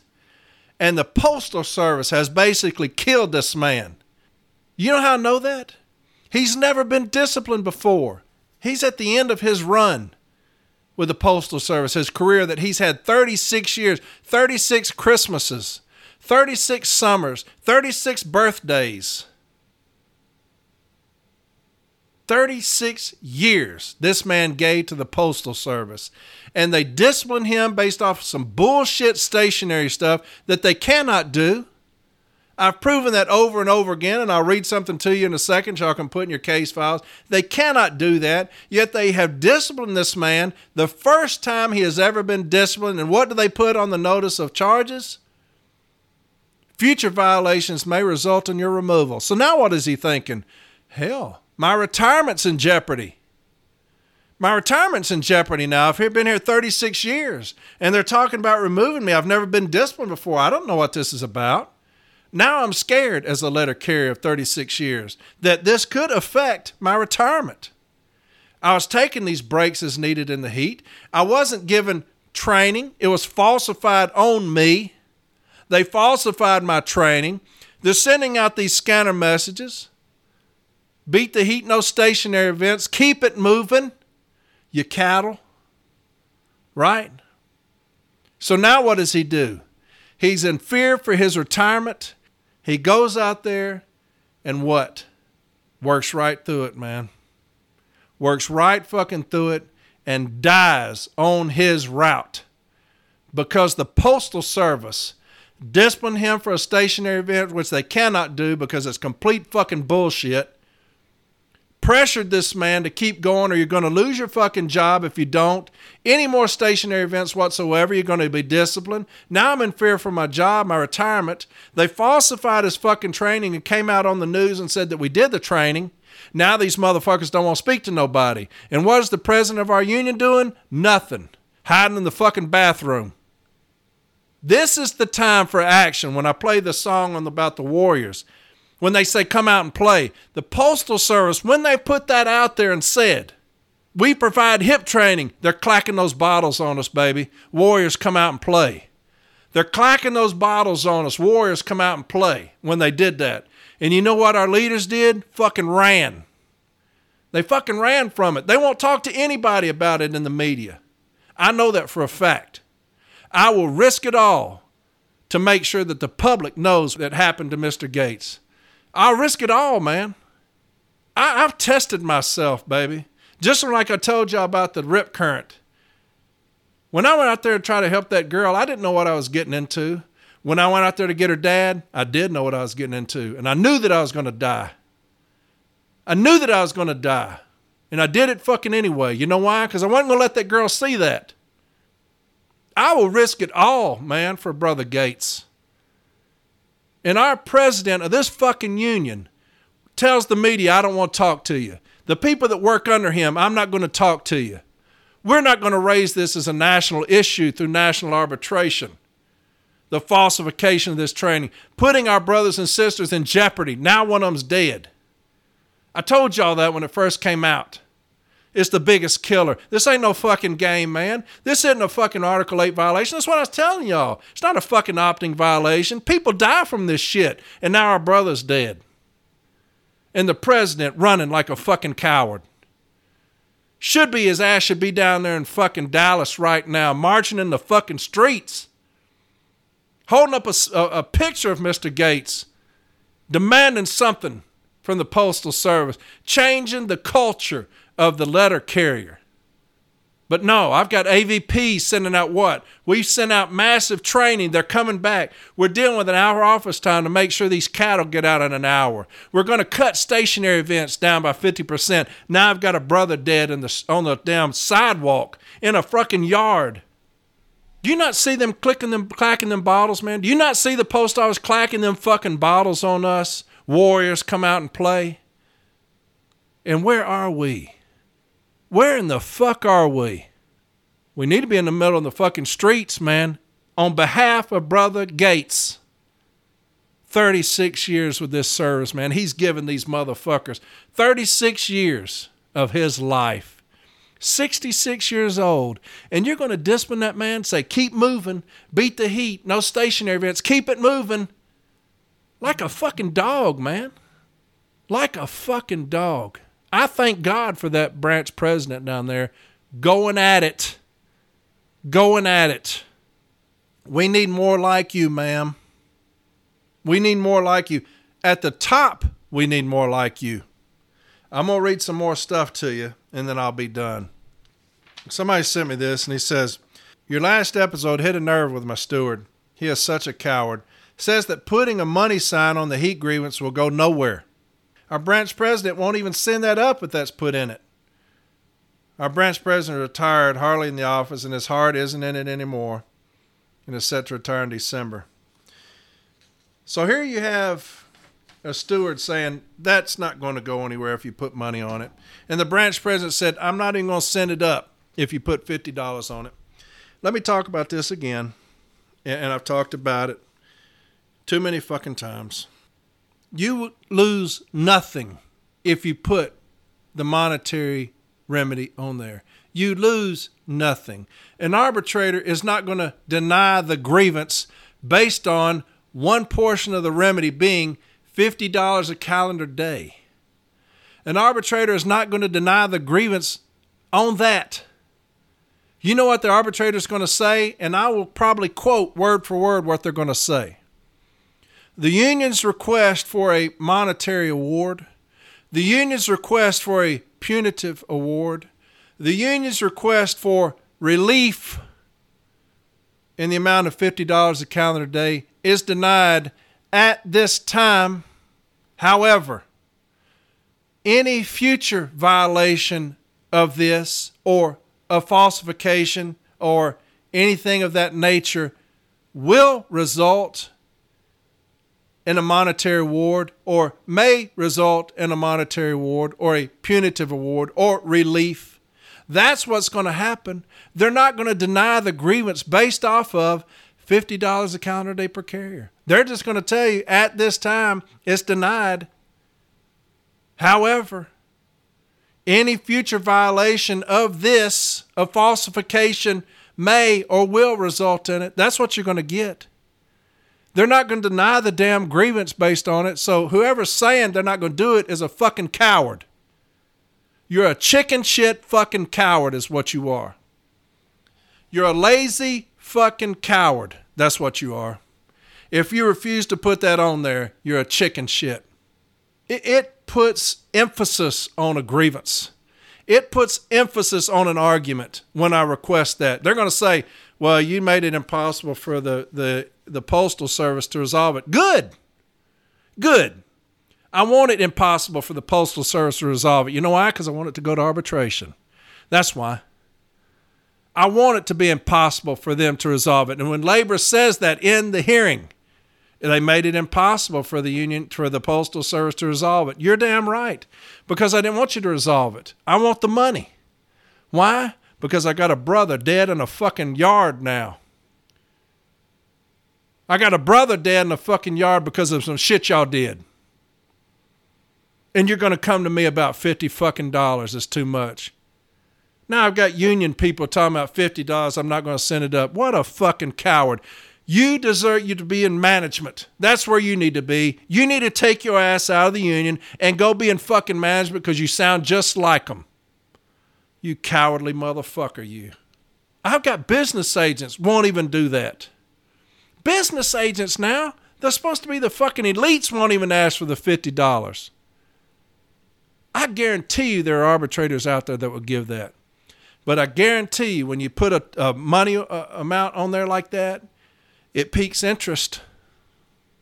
And the Postal Service has basically killed this man. You know how I know that? He's never been disciplined before. He's at the end of his run with the Postal Service, his career that he's had 36 years, 36 Christmases, 36 summers, 36 birthdays. 36 years this man gave to the Postal Service, and they disciplined him based off of some bullshit stationary stuff that they cannot do. I've proven that over and over again, and I'll read something to you in a second y'all can put in your case files. They cannot do that, yet they have disciplined this man the first time he has ever been disciplined, and what do they put on the notice of charges? Future violations may result in your removal. So now what is he thinking? Hell, my retirement's in jeopardy. My retirement's in jeopardy now. I've been here 36 years, and they're talking about removing me. I've never been disciplined before. I don't know what this is about. Now I'm scared as a letter carrier of 36 years that this could affect my retirement. I was taking these breaks as needed in the heat. I wasn't given training. It was falsified on me. They falsified my training. They're sending out these scanner messages. Beat the heat, no stationary events. Keep it moving, you cattle. Right? So now what does he do? He's in fear for his retirement. He goes out there and what? Works right through it, man. Works right fucking through it and dies on his route because the Postal Service disciplined him for a stationary event, which they cannot do because it's complete fucking bullshit. Pressured this man to keep going or you're going to lose your fucking job if you don't. Any more stationary events whatsoever, you're going to be disciplined. Now I'm in fear for my job, my retirement. They falsified his fucking training and came out on the news and said that we did the training. Now these motherfuckers don't want to speak to nobody. And what is the president of our union doing? Nothing. Hiding in the fucking bathroom. This is the time for action. When I play the song about the Warriors, when they say, come out and play, the Postal Service, when they put that out there and said, we provide hip training, they're clacking those bottles on us, baby. Warriors, come out and play. They're clacking those bottles on us. Warriors, come out and play when they did that. And you know what our leaders did? Fucking ran. They fucking ran from it. They won't talk to anybody about it in the media. I know that for a fact. I will risk it all to make sure that the public knows what happened to Mr. Gates. I'll risk it all, man. I've tested myself, baby. Just like I told y'all about the rip current. When I went out there to try to help that girl, I didn't know what I was getting into. When I went out there to get her dad, I did know what I was getting into. And I knew that I was going to die. I knew that I was going to die. And I did it fucking anyway. You know why? Because I wasn't going to let that girl see that. I will risk it all, man, for Brother Gates. And our president of this fucking union tells the media, I don't want to talk to you. The people that work under him, I'm not going to talk to you. We're not going to raise this as a national issue through national arbitration. The falsification of this training, putting our brothers and sisters in jeopardy. Now one of them's dead. I told y'all that when it first came out. It's the biggest killer. This ain't no fucking game, man. This isn't a fucking Article 8 violation. That's what I was telling y'all. It's not a fucking opting violation. People die from this shit. And now our brother's dead. And the president running like a fucking coward. Should be, his ass should be down there in fucking Dallas right now, marching in the fucking streets, holding up a picture of Mr. Gates, demanding something from the Postal Service, changing the culture of the letter carrier. But no, I've got AVP sending out what? We've sent out massive training. They're coming back. We're dealing with an hour office time to make sure these cattle get out in an hour. We're going to cut stationary events down by 50%. Now I've got a brother dead on the damn sidewalk in a fucking yard. Do you not see them clacking them bottles, man? Do you not see the post office clacking them fucking bottles on us? Warriors come out and play. And where are we? Where in the fuck are we? We need to be in the middle of the fucking streets, man, on behalf of Brother Gates. 36 years with this service, man. He's given these motherfuckers 36 years of his life. 66 years old, and you're going to discipline that man, say, keep moving, beat the heat, no stationary events, keep it moving. Like a fucking dog, man. Like a fucking dog. I thank God for that branch president down there going at it. Going at it. We need more like you, ma'am. We need more like you. At the top, we need more like you. I'm going to read some more stuff to you, and then I'll be done. Somebody sent me this, and he says, your last episode hit a nerve with my steward. He is such a coward. Says that putting a money sign on the heat grievance will go nowhere. Our branch president won't even send that up if that's put in it. Our branch president retired, hardly in the office, and his heart isn't in it anymore, and is set to retire in December. So here you have a steward saying, that's not going to go anywhere if you put money on it. And the branch president said, I'm not even going to send it up if you put $50 on it. Let me talk about this again. And I've talked about it too many fucking times. You lose nothing if you put the monetary remedy on there. You lose nothing. An arbitrator is not going to deny the grievance based on one portion of the remedy being $50 a calendar day. An arbitrator is not going to deny the grievance on that. You know what the arbitrator is going to say? And I will probably quote word for word what they're going to say. The union's request for a monetary award, the union's request for a punitive award, the union's request for relief in the amount of $50 a calendar day is denied at this time. However, any future violation of this or a falsification or anything of that nature will result in a monetary award, or may result in a monetary award, or a punitive award, or relief. That's what's going to happen. They're not going to deny the grievance based off of $50 a calendar day per carrier. They're just going to tell you, at this time, it's denied. However, any future violation of this, of falsification, may or will result in it. That's what you're going to get. They're not going to deny the damn grievance based on it. So whoever's saying they're not going to do it is a fucking coward. You're a chicken shit fucking coward is what you are. You're a lazy fucking coward. That's what you are. If you refuse to put that on there, you're a chicken shit. It puts emphasis on a grievance. It puts emphasis on an argument when I request that. They're going to say, well, you made it impossible for the Postal Service to resolve it. Good. I want it impossible for the Postal Service to resolve it. You know why? Because I want it to go to arbitration. That's why. I want it to be impossible for them to resolve it. And when labor says that in the hearing, they made it impossible for the union, for the Postal Service to resolve it. You're damn right, because I didn't want you to resolve it. I want the money. Why? Because I got a brother dead in a fucking yard now. I got a brother dead in a fucking yard because of some shit y'all did. And you're going to come to me about $50 is too much. Now I've got union people talking about $50. I'm not going to send it up. What a fucking coward. You deserve you to be in management. That's where you need to be. You need to take your ass out of the union and go be in fucking management because you sound just like them. You cowardly motherfucker, you. I've got business agents won't even do that. Business agents now, they're supposed to be the fucking elites, won't even ask for the $50. I guarantee you there are arbitrators out there that will give that. But I guarantee you when you put a money amount on there like that, it piques interest.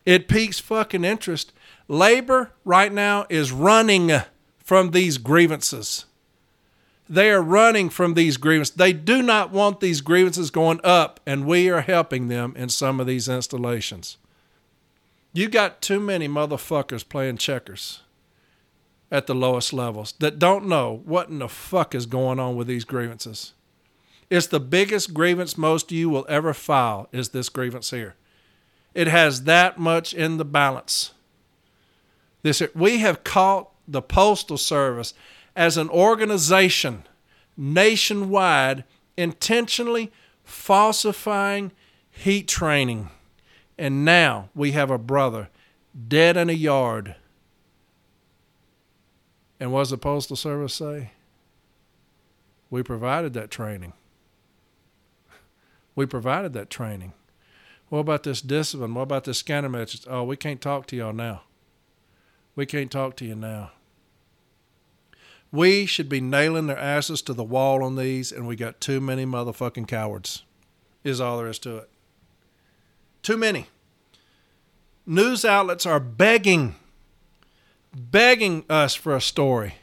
It piques fucking interest. Labor right now is running from these grievances. They are running from these grievances. They do not want these grievances going up, and we are helping them in some of these installations. You got too many motherfuckers playing checkers at the lowest levels that don't know what in the fuck is going on with these grievances. It's the biggest grievance most of you will ever file is this grievance here. It has that much in the balance. We have caught the Postal Service as an organization nationwide intentionally falsifying heat training. And now we have a brother dead in a yard. And what does the Postal Service say? We provided that training. We provided that training. What about this discipline? What about this scanner message? Oh, we can't talk to y'all now. We can't talk to you now. We should be nailing their asses to the wall on these, and we got too many motherfucking cowards is all there is to it. Too many. News outlets are begging us for a story.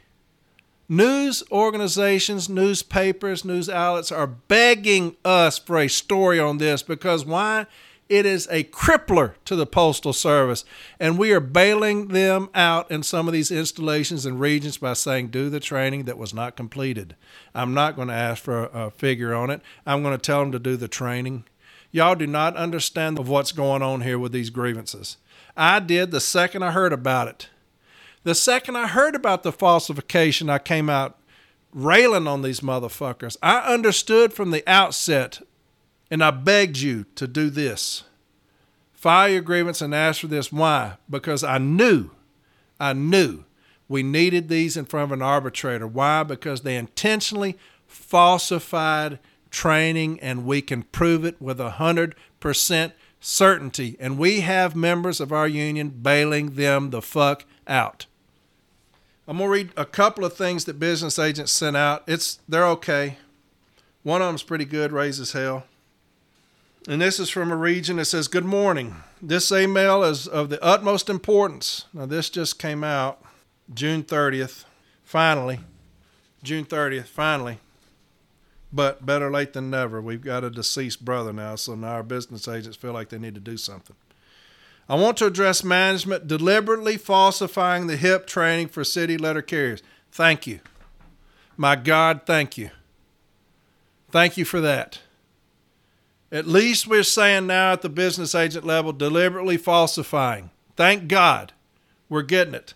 News organizations, newspapers, news outlets are begging us for a story on this because why? It is a crippler to the Postal Service. And we are bailing them out in some of these installations and regions by saying, do the training that was not completed. I'm not going to ask for a figure on it. I'm going to tell them to do the training. Y'all do not understand of what's going on here with these grievances. I did the second I heard about it. The second I heard about the falsification, I came out railing on these motherfuckers. I understood from the outset, and I begged you to do this. File your grievance and ask for this. Why? Because I knew we needed these in front of an arbitrator. Why? Because they intentionally falsified training, and we can prove it with 100% certainty. And we have members of our union bailing them the fuck out. I'm going to read a couple of things that business agents sent out. They're okay. One of them's pretty good, raises hell. And this is from a region that says, good morning. This email is of the utmost importance. Now, this just came out June 30th, finally. But better late than never. We've got a deceased brother now, so now our business agents feel like they need to do something. I want to address management deliberately falsifying the HIP training for city letter carriers. Thank you. My God, thank you. Thank you for that. At least we're saying now at the business agent level, deliberately falsifying. Thank God we're getting it.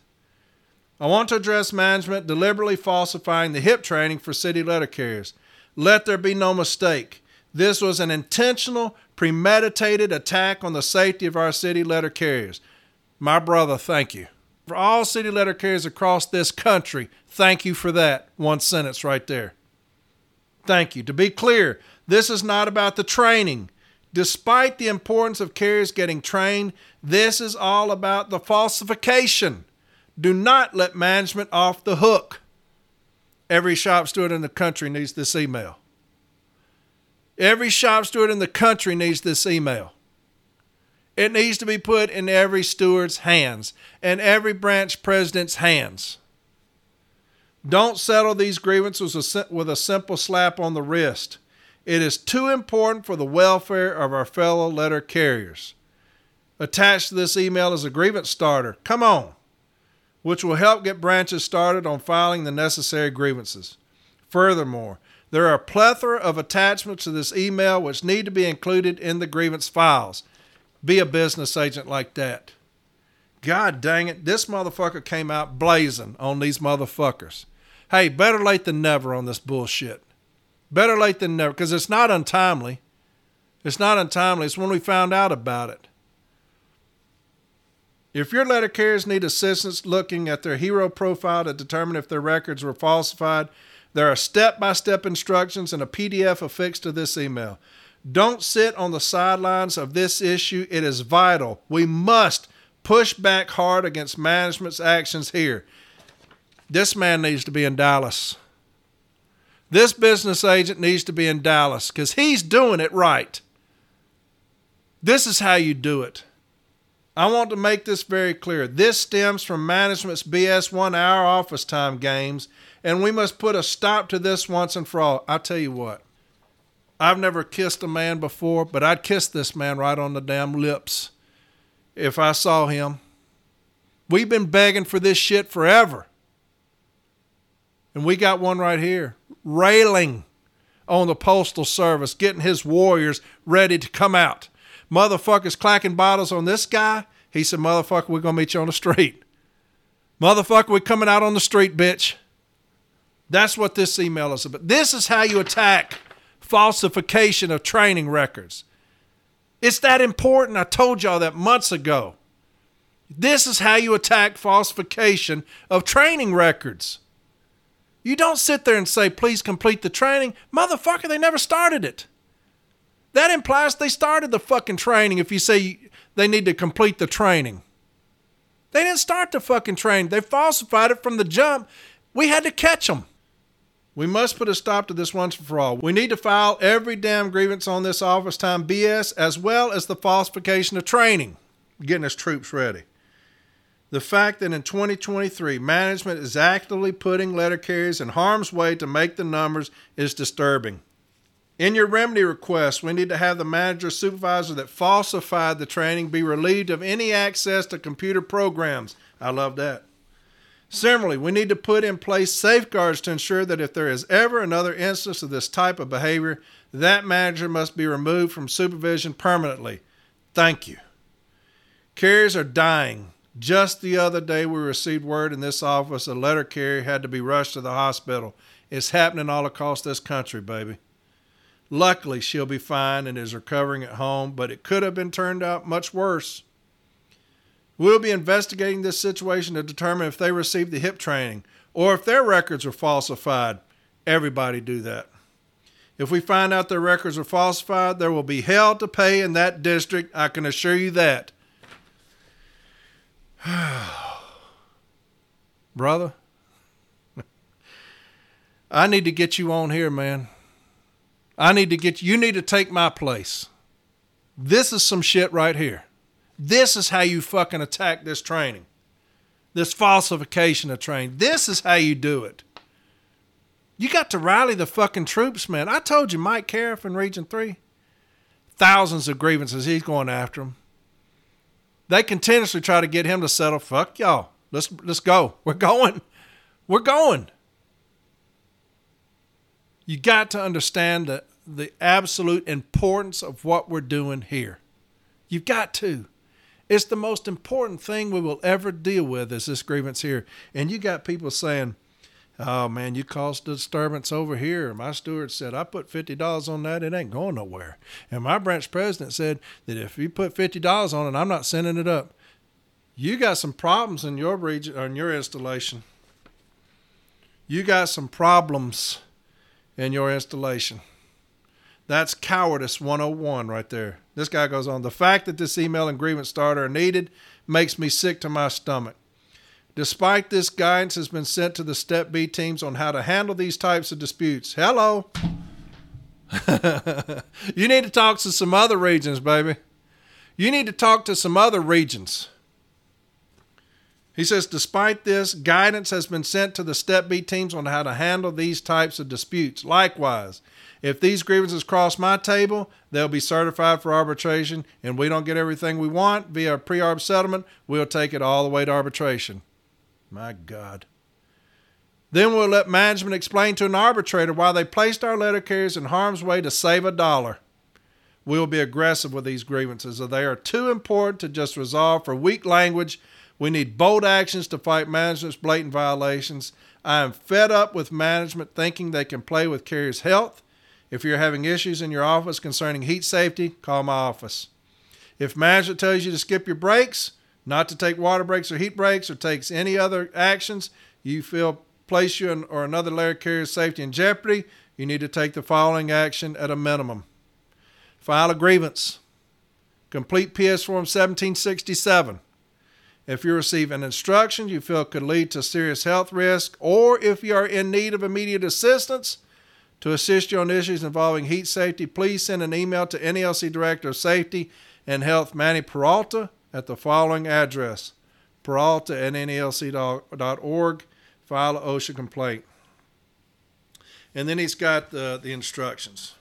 I want to address management deliberately falsifying the HIP training for city letter carriers. Let there be no mistake. This was an intentional, premeditated attack on the safety of our city letter carriers. My brother, thank you. For all city letter carriers across this country, thank you for that. One sentence right there. Thank you. To be clear, this is not about the training. Despite the importance of carriers getting trained, this is all about the falsification. Do not let management off the hook. Every shop steward in the country needs this email. Every shop steward in the country needs this email. It needs to be put in every steward's hands and every branch president's hands. Don't settle these grievances with a simple slap on the wrist. It is too important for the welfare of our fellow letter carriers. Attached to this email is a grievance starter. Come on. Which will help get branches started on filing the necessary grievances. Furthermore, there are a plethora of attachments to this email which need to be included in the grievance files. Be a business agent like that. God dang it, this motherfucker came out blazing on these motherfuckers. Hey, better late than never on this bullshit. Better late than never, because it's not untimely. It's not untimely. It's when we found out about it. If your letter carriers need assistance looking at their hero profile to determine if their records were falsified, there are step-by-step instructions and a PDF affixed to this email. Don't sit on the sidelines of this issue. It is vital. We must push back hard against management's actions here. This man needs to be in Dallas. This business agent needs to be in Dallas because he's doing it right. This is how you do it. I want to make this very clear. This stems from management's BS 1 hour office time games, and we must put a stop to this once and for all. I'll tell you what. I've never kissed a man before, but I'd kiss this man right on the damn lips if I saw him. We've been begging for this shit forever. And we got one right here, railing on the Postal Service, getting his warriors ready to come out. Motherfuckers clacking bottles on this guy. He said, motherfucker, we're going to meet you on the street. Motherfucker, we're coming out on the street, bitch. That's what this email is about. This is how you attack falsification of training records. It's that important. I told y'all that months ago. This is how you attack falsification of training records. You don't sit there and say, please complete the training. Motherfucker, they never started it. That implies they started the fucking training if you say they need to complete the training. They didn't start the fucking training. They falsified it from the jump. We had to catch them. We must put a stop to this once and for all. We need to file every damn grievance on this office time BS as well as the falsification of training. Getting his troops ready. The fact that in 2023, management is actively putting letter carriers in harm's way to make the numbers is disturbing. In your remedy request, we need to have the manager or supervisor that falsified the training be relieved of any access to computer programs. I love that. Similarly, we need to put in place safeguards to ensure that if there is ever another instance of this type of behavior, that manager must be removed from supervision permanently. Thank you. Carriers are dying. Just the other day, we received word in this office a letter carrier had to be rushed to the hospital. It's happening all across this country, baby. Luckily, she'll be fine and is recovering at home, but it could have been turned out much worse. We'll be investigating this situation to determine if they received the HIP training or if their records were falsified. Everybody do that. If we find out their records are falsified, there will be hell to pay in that district. I can assure you that. Brother, I need to get you on here, man. You need to take my place. This is some shit right here. This is how you fucking attack this training. This falsification of training. This is how you do it. You got to rally the fucking troops, man. I told you, Mike Caref in Region 3. Thousands of grievances. He's going after them. They continuously try to get him to settle. Fuck y'all. Let's go. We're going. You got to understand the absolute importance of what we're doing here. You've got to. It's the most important thing we will ever deal with is this grievance here. And you got people saying, oh man, you caused a disturbance over here. My steward said, I put $50 on that. It ain't going nowhere. And my branch president said that if you put $50 on it, I'm not sending it up. You got some problems in your region, or in your installation. You got some problems in your installation. That's cowardice 101 right there. This guy goes on. The fact that this email and grievance starter are needed makes me sick to my stomach. Despite this, guidance has been sent to the Step B teams on how to handle these types of disputes. Hello. You need to talk to some other regions, baby. You need to talk to some other regions. He says, despite this, guidance has been sent to the Step B teams on how to handle these types of disputes. Likewise, if these grievances cross my table, they'll be certified for arbitration, and we don't get everything we want via a pre-arb settlement, we'll take it all the way to arbitration. My God. Then we'll let management explain to an arbitrator why they placed our letter carriers in harm's way to save a dollar. We'll be aggressive with these grievances, as they are too important to just resolve for weak language. We need bold actions to fight management's blatant violations. I am fed up with management thinking they can play with carriers' health. If you're having issues in your office concerning heat safety, call my office. If management tells you to skip your breaks, not to take water breaks or heat breaks, or takes any other actions you feel place you in, or another layer carrier's safety in jeopardy, you need to take the following action at a minimum. File a grievance. Complete PS Form 1767. If you receive an instruction you feel could lead to serious health risk, or if you are in need of immediate assistance to assist you on issues involving heat safety, please send an email to NELC Director of Safety and Health Manny Peralta at the following address, peralta@nlc.org. File an OSHA complaint. And then he's got the instructions.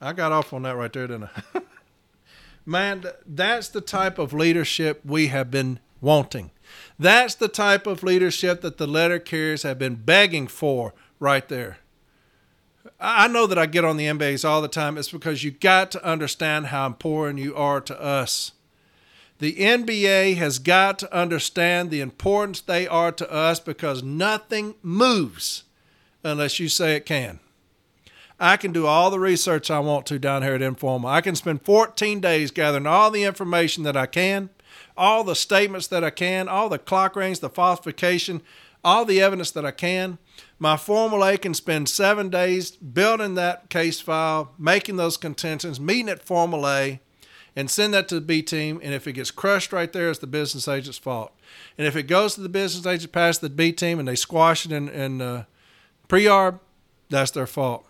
I got off on that right there, didn't I? Man, that's the type of leadership we have been wanting. That's the type of leadership that the letter carriers have been begging for right there. I know that I get on the MBAs all the time. It's because you got to understand how important you are to us. The NBA has got to understand the importance they are to us, because nothing moves unless you say it can. I can do all the research I want to down here at Informa. I can spend 14 days gathering all the information that I can, all the statements that I can, all the clock rings, the falsification, all the evidence that I can. My Formula A can spend 7 days building that case file, making those contentions, meeting at Formula A, and send that to the B team. And if it gets crushed right there, it's the business agent's fault. And if it goes to the business agent past the B team and they squash it in pre-arb, that's their fault.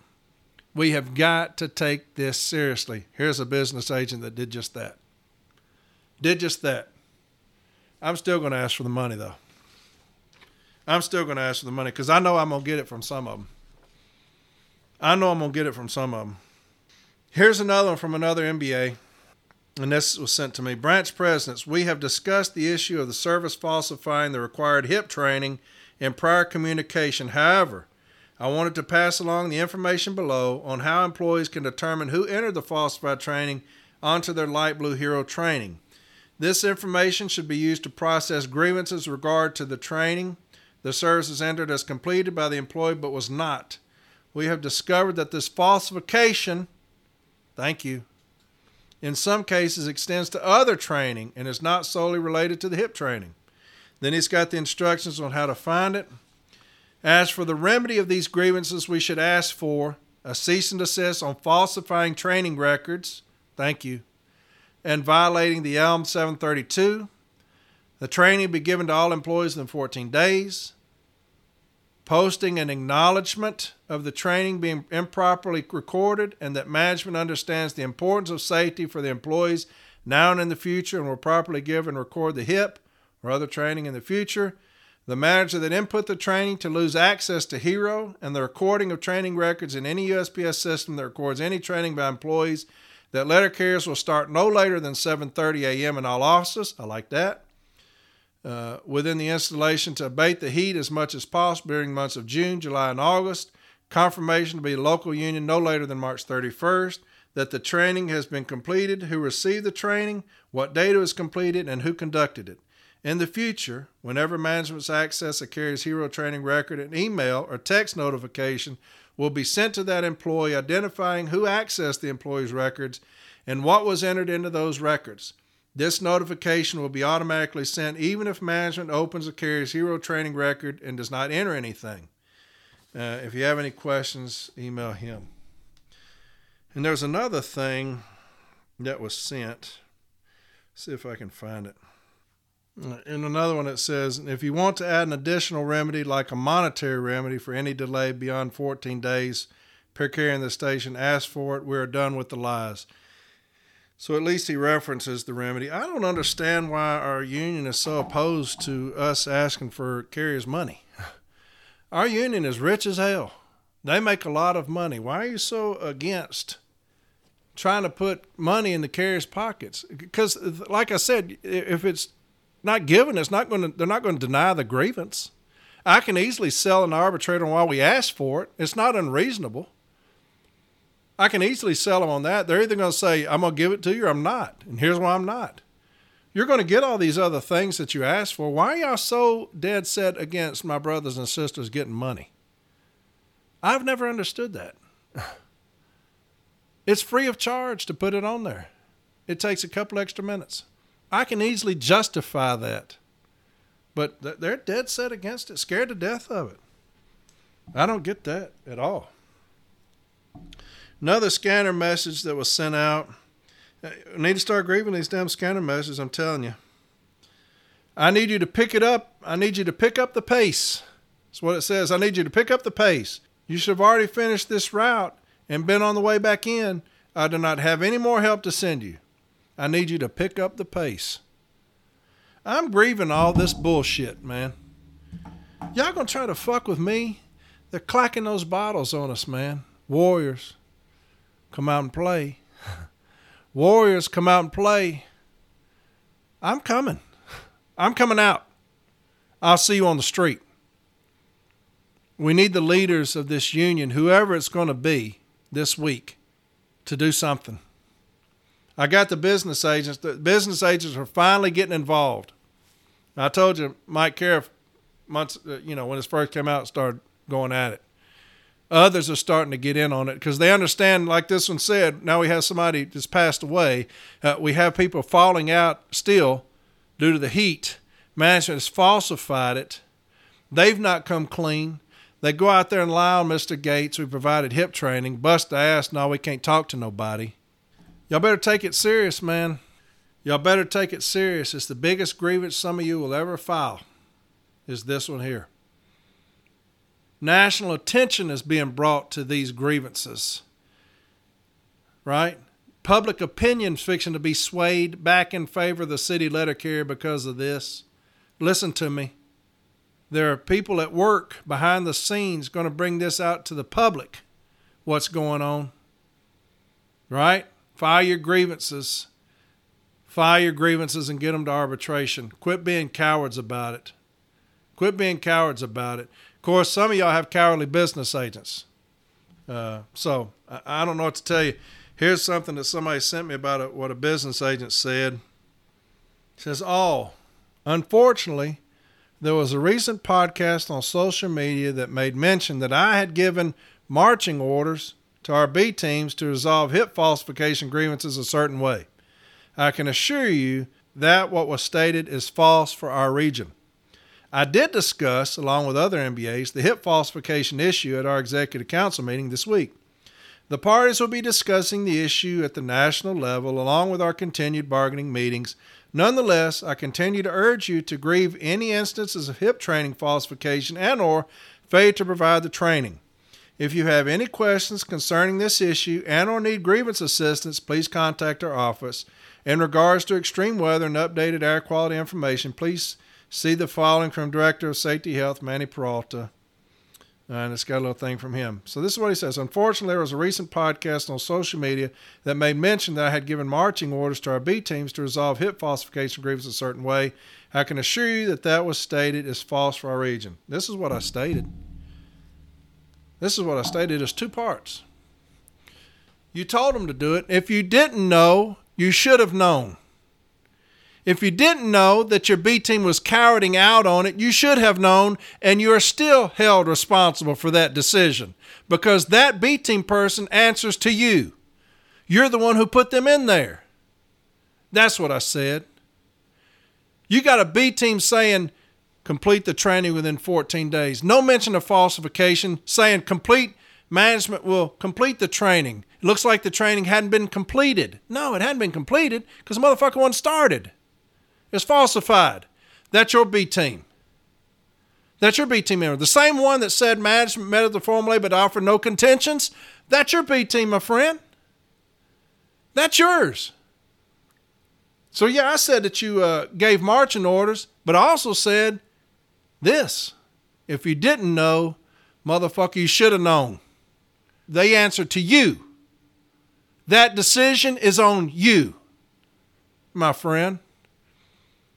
We have got to take this seriously. Here's a business agent that did just that. I'm still going to ask for the money, though. I'm still going to ask for the money, because I know I'm going to get it from some of them. Here's another one from another MBA, and this was sent to me. Branch presidents, we have discussed the issue of the service falsifying the required HIP training in prior communication. However, I wanted to pass along the information below on how employees can determine who entered the falsified training onto their Light Blue Hero training. This information should be used to process grievances with regard to the training. The service is entered as completed by the employee but was not. We have discovered that this falsification, in some cases extends to other training and is not solely related to the HIP training. Then he's got the instructions on how to find it. As for the remedy of these grievances, we should ask for a cease and desist on falsifying training records, and violating the ELM 732. The training be given to all employees within 14 days. Posting an acknowledgement of the training being improperly recorded, and that management understands the importance of safety for the employees now and in the future, and will properly give and record the HIP or other training in the future. The manager that input the training to lose access to HERO, and the recording of training records in any USPS system that records any training by employees, that letter carriers will start no later than 7:30 a.m. in all offices. I like that. Within the installation to abate the heat as much as possible during months of June, July, and August. Confirmation to be local union no later than March 31st. That the training has been completed, who received the training, what date it was completed, and who conducted it. In the future, whenever management's access a carrier's HERO training record, an email or text notification will be sent to that employee identifying who accessed the employee's records and what was entered into those records. This notification will be automatically sent even if management opens a carrier's HERO training record and does not enter anything. If you have any questions, email him. And there's another thing that was sent See if I can find it. In another one, it says, if you want to add an additional remedy, like a monetary remedy for any delay beyond 14 days per carrier in the station, ask for it. We are done with the lies. So at least he references the remedy. I don't understand why our union is so opposed to us asking for carriers' money. Our union is rich as hell. They make a lot of money. Why are you so against trying to put money in the carriers' pockets? Because, like I said, if it's not given, they're not going to deny the grievance. I can easily sell an arbitrator on why we ask for it. It's not unreasonable. I can easily sell them on that. They're either going to say, I'm going to give it to you or I'm not. And here's why I'm not. You're going to get all these other things that you asked for. Why are y'all so dead set against my brothers and sisters getting money? I've never understood that. It's free of charge to put it on there. It takes a couple extra minutes. I can easily justify that. But they're dead set against it, scared to death of it. I don't get that at all. Another scanner message that was sent out. I need to start grieving these damn scanner messages, I'm telling you. I need you to pick it up. I need you to pick up the pace. That's what it says. I need you to pick up the pace. You should have already finished this route and been on the way back in. I do not have any more help to send you. I need you to pick up the pace. I'm grieving all this bullshit, man. Y'all gonna try to fuck with me? They're clacking those bottles on us, man. Warriors, come out and play. Warriors, come out and play. I'm coming. I'm coming out. I'll see you on the street. We need the leaders of this union, whoever it's going to be this week, to do something. I got the business agents. The business agents are finally getting involved. I told you, Mike Caref, months, when this first came out, started going at it. Others are starting to get in on it because they understand, like this one said, now we have somebody that's passed away. We have people falling out still due to the heat. Management has falsified it. They've not come clean. They go out there and lie on Mr. Gates. We provided hip training, bust the ass. No, we can't talk to nobody. Y'all better take it serious, man. Y'all better take it serious. It's the biggest grievance some of you will ever file is this one here. National attention is being brought to these grievances, right? Public opinion's fixing to be swayed back in favor of the city letter carrier because of this. Listen to me. There are people at work behind the scenes going to bring this out to the public, what's going on, right? File your grievances and get them to arbitration. Quit being cowards about it. Of course, some of y'all have cowardly business agents. So I don't know what to tell you. Here's something that somebody sent me about what a business agent said. It says, unfortunately, there was a recent podcast on social media that made mention that I had given marching orders to our B teams to resolve hip falsification grievances a certain way. I can assure you that what was stated is false for our region. I did discuss, along with other MBAs, the hip falsification issue at our executive council meeting this week. The parties will be discussing the issue at the national level, along with our continued bargaining meetings. Nonetheless, I continue to urge you to grieve any instances of hip training falsification and/or failure to provide the training. If you have any questions concerning this issue and/or need grievance assistance, please contact our office. In regards to extreme weather and updated air quality information, please see the following from Director of Safety Health, Manny Peralta. And it's got a little thing from him. So this is what he says. Unfortunately, there was a recent podcast on social media that made mention that I had given marching orders to our B teams to resolve hip falsification grievances a certain way. I can assure you that was stated is false for our region. This is what I stated. It's two parts. You told them to do it. If you didn't know, you should have known. If you didn't know that your B team was cowarding out on it, you should have known, and you are still held responsible for that decision because that B team person answers to you. You're the one who put them in there. That's what I said. You got a B team saying, complete the training within 14 days. No mention of falsification, saying complete management will complete the training. It looks like the training hadn't been completed. No, it hadn't been completed because the motherfucker wasn't started. It's falsified. That's your B team. That's your B team member. The same one that said management met at the formulae but offered no contentions. That's your B team, my friend. That's yours. So yeah, I said that you gave marching orders, but I also said this. If you didn't know, motherfucker, you should have known. They answer to you. That decision is on you, my friend.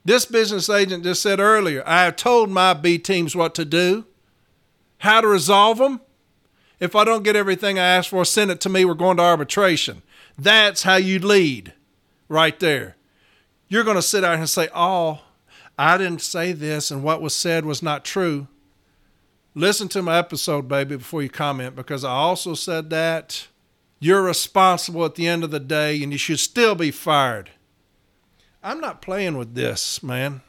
This business agent just said earlier, I have told my B teams what to do, how to resolve them. If I don't get everything I asked for, send it to me. We're going to arbitration. That's how you lead right there. You're going to sit out and say, oh, I didn't say this and what was said was not true. Listen to my episode, baby, before you comment, because I also said that you're responsible at the end of the day and you should still be fired. I'm not playing with this, man.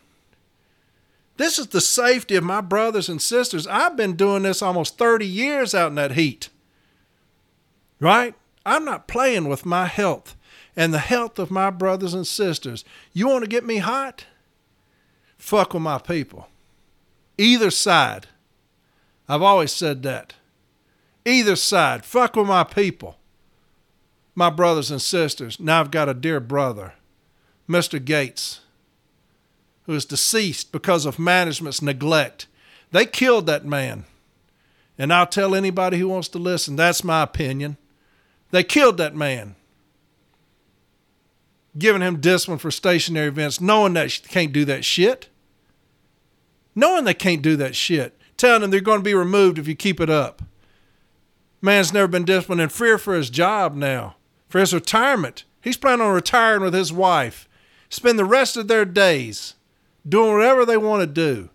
This is the safety of my brothers and sisters. I've been doing this almost 30 years out in that heat, right? I'm not playing with my health and the health of my brothers and sisters. You want to get me hot? Fuck with my people. Either side. I've always said that. Either side. Fuck with my people. My brothers and sisters. Now I've got a dear brother, Mr. Gates, who is deceased because of management's neglect. They killed that man. And I'll tell anybody who wants to listen, that's my opinion. They killed that man, giving him discipline for stationary events, knowing that they can't do that shit. Knowing they can't do that shit. Telling them they're going to be removed if you keep it up. Man's never been disciplined and fear for his job now, for his retirement. He's planning on retiring with his wife. Spend the rest of their days doing whatever they want to do.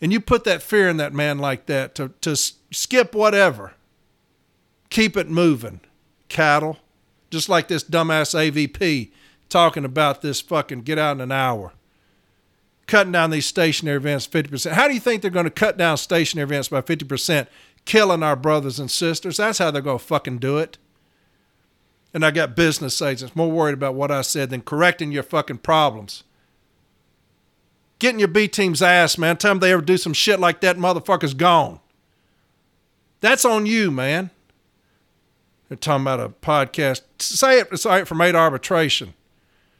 And you put that fear in that man like that to skip whatever. Keep it moving, cattle. Just like this dumbass AVP talking about this fucking get out in an hour. Cutting down these stationary events 50%. How do you think they're going to cut down stationary events by 50%? Killing our brothers and sisters. That's how they're going to fucking do it. And I got business agents more worried about what I said than correcting your fucking problems. Getting your B team's ass, man. Time they ever do some shit like that, motherfucker's gone. That's on you, man. They're talking about a podcast. Say it, it's all right for made arbitration.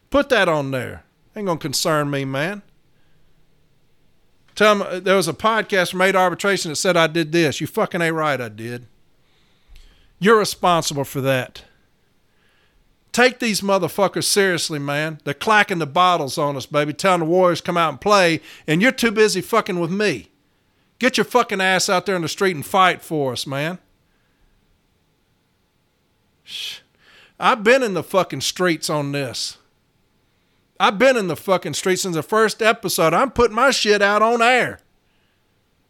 Put that on there. Ain't going to concern me, man. Tell them there was a podcast from Made Arbitration that said I did this. You fucking ain't right, I did. You're responsible for that. Take these motherfuckers seriously, man. They're clacking the bottles on us, baby, telling the Warriors come out and play, and you're too busy fucking with me. Get your fucking ass out there in the street and fight for us, man. I've been in the fucking streets on this. I've been in the fucking streets since the first episode. I'm putting my shit out on air.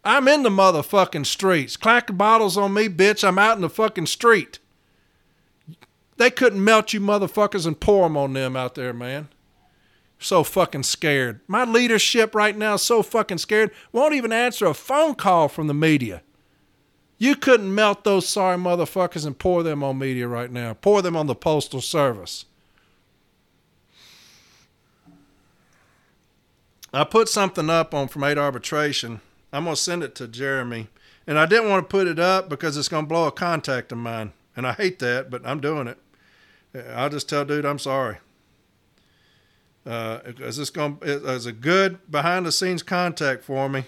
I'm in the motherfucking streets. Clack bottles on me, bitch. I'm out in the fucking street. They couldn't melt you motherfuckers and pour them on them out there, man. So fucking scared. My leadership right now is so fucking scared. Won't even answer a phone call from the media. You couldn't melt those sorry motherfuckers and pour them on media right now. Pour them on the Postal Service. I put something up on Fromatoarbitration Arbitration. I'm going to send it to Jeremy. And I didn't want to put it up because it's going to blow a contact of mine. And I hate that, but I'm doing it. I'll just tell dude, I'm sorry. It's a good behind-the-scenes contact for me,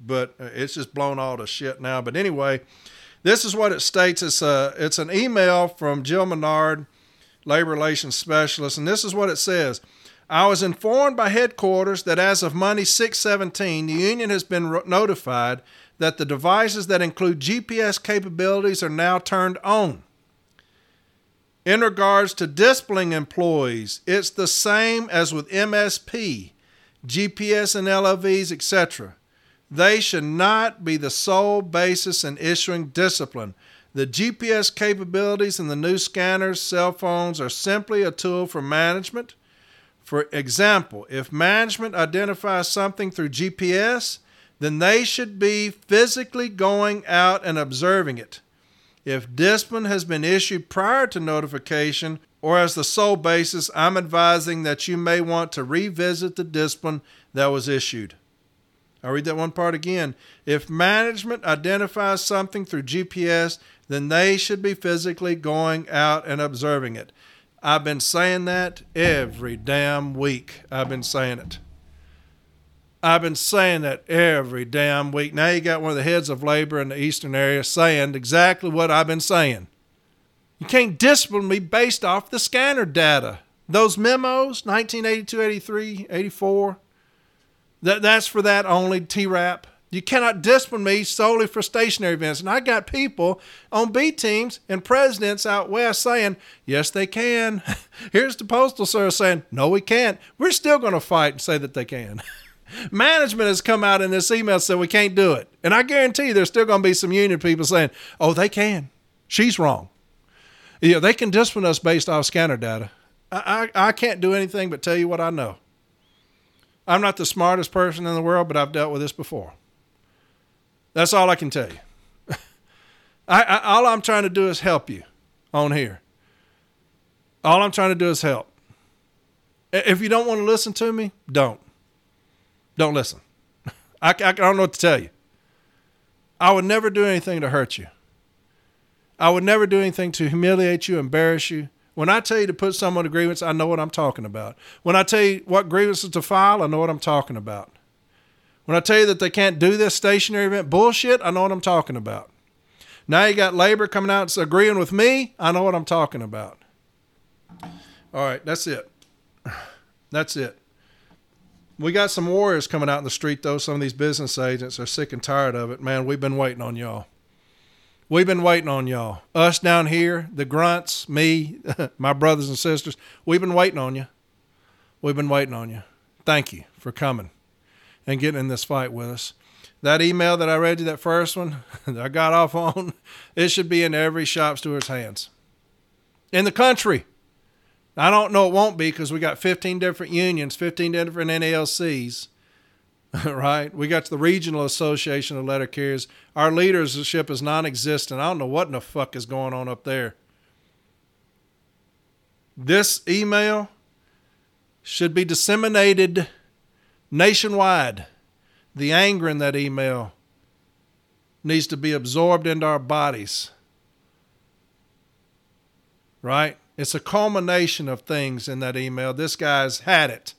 but it's just blown all the shit now. But anyway, this is what it states. It's an email from Jill Menard, labor relations specialist, and this is what it says. I was informed by headquarters that as of Monday, 6/17, the union has been notified that the devices that include GPS capabilities are now turned on. In regards to disciplining employees, it's the same as with MSP, GPS and LOVs, etc. They should not be the sole basis in issuing discipline. The GPS capabilities in the new scanners, cell phones are simply a tool for management. For example, if management identifies something through GPS, then they should be physically going out and observing it. If discipline has been issued prior to notification or as the sole basis, I'm advising that you may want to revisit the discipline that was issued. I'll read that one part again. If management identifies something through GPS, then they should be physically going out and observing it. I've been saying that every damn week. Now you got one of the heads of labor in the eastern area saying exactly what I've been saying. You can't discipline me based off the scanner data. Those memos, 1982, 83, 84, that's for that only, T-RAP. You cannot discipline me solely for stationary events. And I got people on B teams and presidents out west saying, yes, they can. Here's the Postal Service saying, no, we can't. We're still going to fight and say that they can. Management has come out in this email and said we can't do it. And I guarantee you there's still going to be some union people saying, oh, they can. She's wrong. You know, they can discipline us based off scanner data. I can't do anything but tell you what I know. I'm not the smartest person in the world, but I've dealt with this before. That's all I can tell you. All I'm trying to do is help you on here. All I'm trying to do is help. If you don't want to listen to me, don't. Don't listen. I don't know what to tell you. I would never do anything to hurt you. I would never do anything to humiliate you, embarrass you. When I tell you to put someone to grievance, I know what I'm talking about. When I tell you what grievances to file, I know what I'm talking about. When I tell you that they can't do this stationary event bullshit, I know what I'm talking about. Now you got labor coming out agreeing with me. I know what I'm talking about. All right, that's it. That's it. We got some warriors coming out in the street, though. Some of these business agents are sick and tired of it. Man, we've been waiting on y'all. We've been waiting on y'all. Us down here, the grunts, me, my brothers and sisters, we've been waiting on you. We've been waiting on you. Thank you for coming and getting in this fight with us. That email that I read you, that first one that I got off on, it should be in every shop steward's hands in the country. I don't know, it won't be because we got 15 different unions, 15 different NALCs, right? We got the Regional Association of Letter Carriers. Our leadership is non-existent. I don't know what in the fuck is going on up there. This email should be disseminated nationwide. The anger in that email needs to be absorbed into our bodies, right? It's a culmination of things in that email. This guy's had it.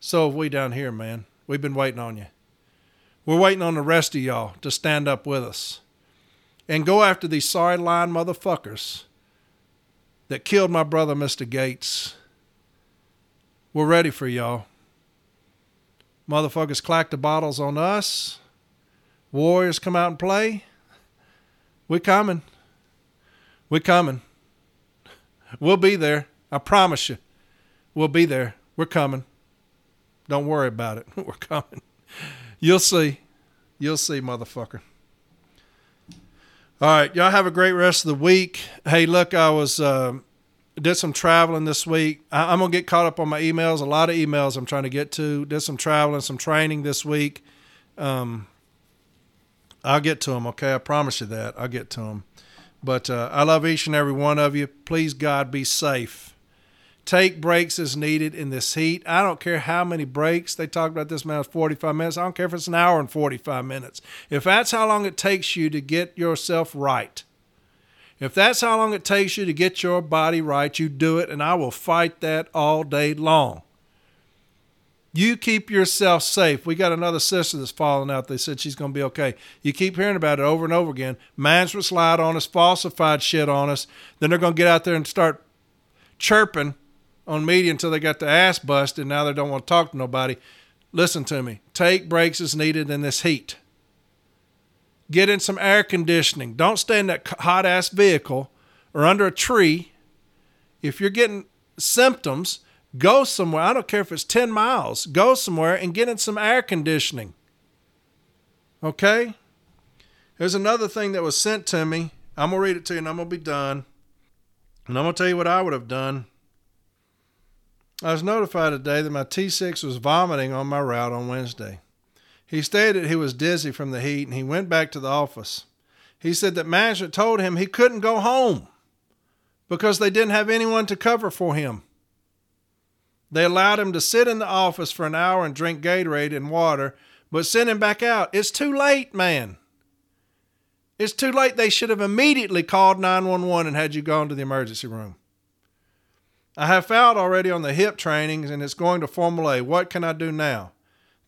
So have we down here, man. We've been waiting on you. We're waiting on the rest of y'all to stand up with us and go after these sorry lying motherfuckers that killed my brother, Mr. Gates. We're ready for y'all. Motherfuckers clack the bottles on us. Warriors come out and play. We're coming. We're coming. We'll be there. I promise you. We'll be there. We're coming. Don't worry about it. We're coming. You'll see. You'll see, motherfucker. All right. Y'all have a great rest of the week. Hey, look, I was did some traveling this week. I'm going to get caught up on my emails. A lot of emails I'm trying to get to. Did some traveling, some training this week. I'll get to them, okay? I promise you that. I'll get to them. But I love each and every one of you. Please, God, be safe. Take breaks as needed in this heat. I don't care how many breaks. They talk about this amount of 45 minutes. I don't care if it's an hour and 45 minutes. If that's how long it takes you to get yourself right, if that's how long it takes you to get your body right, you do it, and I will fight that all day long. You keep yourself safe. We got another sister that's falling out. They said she's going to be okay. You keep hearing about it over and over again. Management lied on us, falsified shit on us. Then they're going to get out there and start chirping on media until they got their ass busted. And now they don't want to talk to nobody. Listen to me. Take breaks as needed in this heat. Get in some air conditioning. Don't stay in that hot-ass vehicle or under a tree. If you're getting symptoms, go somewhere. I don't care if it's 10 miles. Go somewhere and get in some air conditioning. Okay? Here's another thing that was sent to me. I'm going to read it to you and I'm going to be done. And I'm going to tell you what I would have done. I was notified today that my T6 was vomiting on my route on Wednesday. He stated he was dizzy from the heat and he went back to the office. He said that management told him he couldn't go home because they didn't have anyone to cover for him. They allowed him to sit in the office for an hour and drink Gatorade and water, but sent him back out. It's too late, man. It's too late. They should have immediately called 911 and had you gone to the emergency room. I have filed already on the HIP trainings, and it's going to Formula A. What can I do now?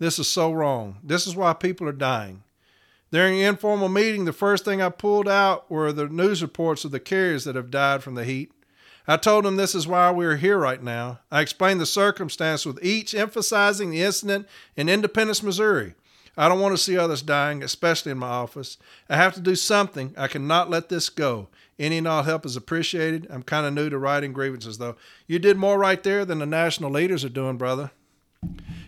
This is so wrong. This is why people are dying. During the informal meeting, the first thing I pulled out were the news reports of the carriers that have died from the heat. I told them this is why we are here right now. I explained the circumstance with each, emphasizing the incident in Independence, Missouri. I don't want to see others dying, especially in my office. I have to do something. I cannot let this go. Any and all help is appreciated. I'm kind of new to writing grievances, though. You did more right there than the national leaders are doing, brother.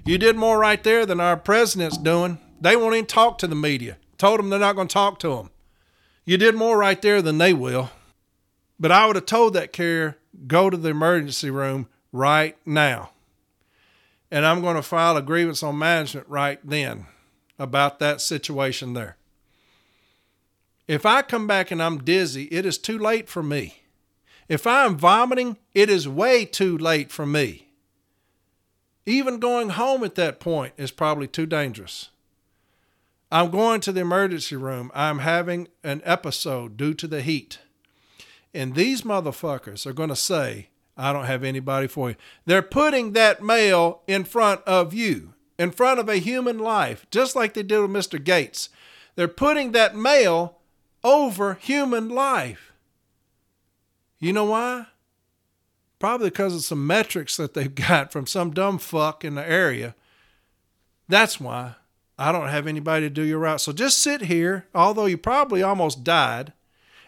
You did more right there than our president's doing. They won't even talk to the media. Told them they're not going to talk to them. You did more right there than they will. But I would have told that carrier, go to the emergency room right now. And I'm going to file a grievance on management right then about that situation there. If I come back and I'm dizzy, it is too late for me. If I'm vomiting, it is way too late for me. Even going home at that point is probably too dangerous. I'm going to the emergency room. I'm having an episode due to the heat. And these motherfuckers are going to say, I don't have anybody for you. They're putting that mail in front of you, in front of a human life, just like they did with Mr. Gates. They're putting that mail over human life. You know why? Probably because of some metrics that they've got from some dumb fuck in the area. That's why I don't have anybody to do your route. So just sit here, although you probably almost died,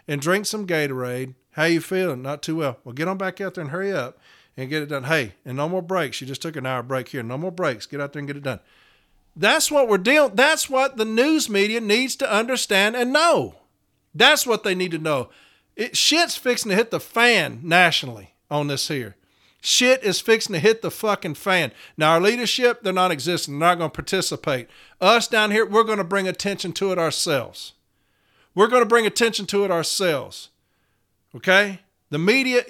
and drink some Gatorade. How you feeling? Not too well. Well, get on back out there and hurry up and get it done. Hey, and no more breaks. You just took an hour break here. No more breaks. Get out there and get it done. That's what we're dealing. That's what the news media needs to understand and know. That's what they need to know. Shit's fixing to hit the fan nationally on this here. Shit is fixing to hit the fucking fan. Now, our leadership, they're not existing. They're not going to participate. Us down here, we're going to bring attention to it ourselves. We're going to bring attention to it ourselves. Okay? The media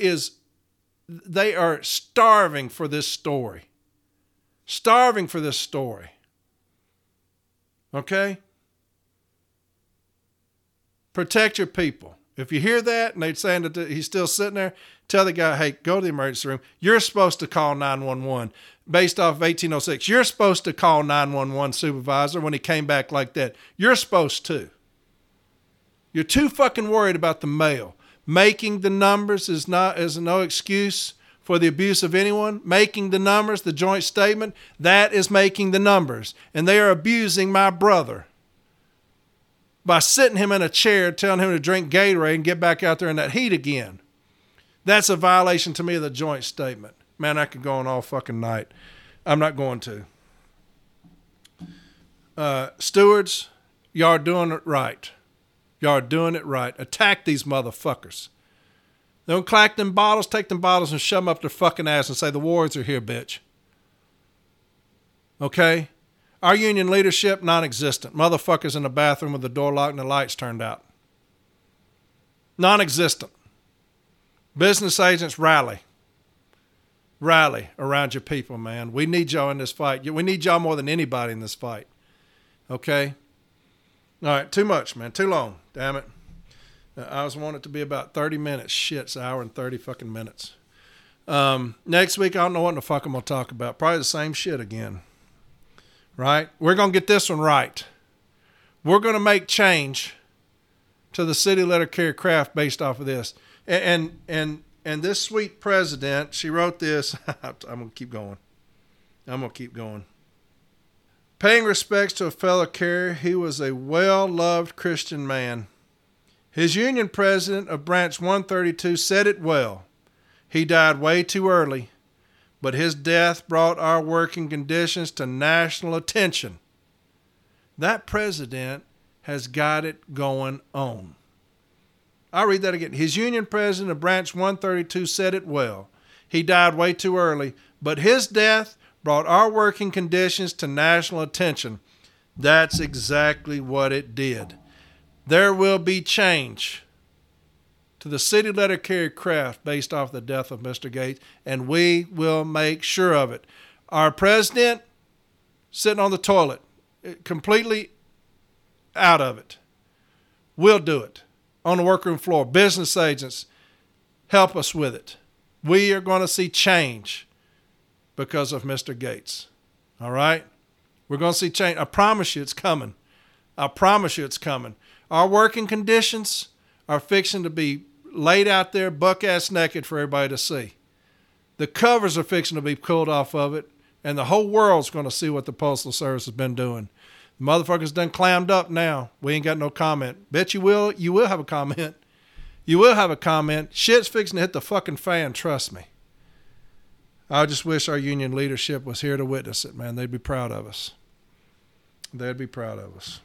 they are starving for this story. Starving for this story. Okay? Protect your people. If you hear that and they're saying that he's still sitting there, tell the guy, hey, go to the emergency room. You're supposed to call 911 based off of 1806. You're supposed to call 911 supervisor when he came back like that. You're supposed to. You're too fucking worried about the mail. Making the numbers is no excuse for the abuse of anyone. Making the numbers, the joint statement, that is making the numbers. And they are abusing my brother by sitting him in a chair, telling him to drink Gatorade and get back out there in that heat again. That's a violation to me of the joint statement. Man, I could go on all fucking night. I'm not going to. Stewards, y'all are doing it right. Y'all are doing it right. Attack these motherfuckers. Don't clack them bottles, take them bottles and shove them up their fucking ass and say, the wars are here, bitch. Okay? Our union leadership, non-existent. Motherfuckers in the bathroom with the door locked and the lights turned out. Non-existent. Business agents, rally. Rally around your people, man. We need y'all in this fight. We need y'all more than anybody in this fight. Okay? All right, too much, man. Too long. Damn it. I was wanting it to be about 30 minutes. Shit, it's an hour and 30 fucking minutes. Next week, I don't know what the fuck I'm going to talk about. Probably the same shit again. Right? We're going to get this one right. We're going to make change to the city letter carrier craft based off of this. And this sweet president, she wrote this. I'm going to keep going. Paying respects to a fellow carrier, he was a well-loved Christian man. His union president of Branch 132 said it well. He died way too early, but his death brought our working conditions to national attention. That president has got it going on. I'll read that again. His union president of Branch 132 said it well. He died way too early, but his death brought our working conditions to national attention. That's exactly what it did. There will be change to the city letter carrier craft based off the death of Mr. Gates, and we will make sure of it. Our president sitting on the toilet, completely out of it. We'll do it on the workroom floor. Business agents, help us with it. We are going to see change because of Mr. Gates. All right? We're going to see change. I promise you it's coming. I promise you it's coming. Our working conditions are fixing to be laid out there buck-ass naked for everybody to see. The covers are fixing to be pulled off of it, and the whole world's going to see what the Postal Service has been doing. The motherfuckers done clammed up now. We ain't got no comment. Bet you will have a comment. You will have a comment. Shit's fixing to hit the fucking fan, trust me. I just wish our union leadership was here to witness it, man. They'd be proud of us. They'd be proud of us.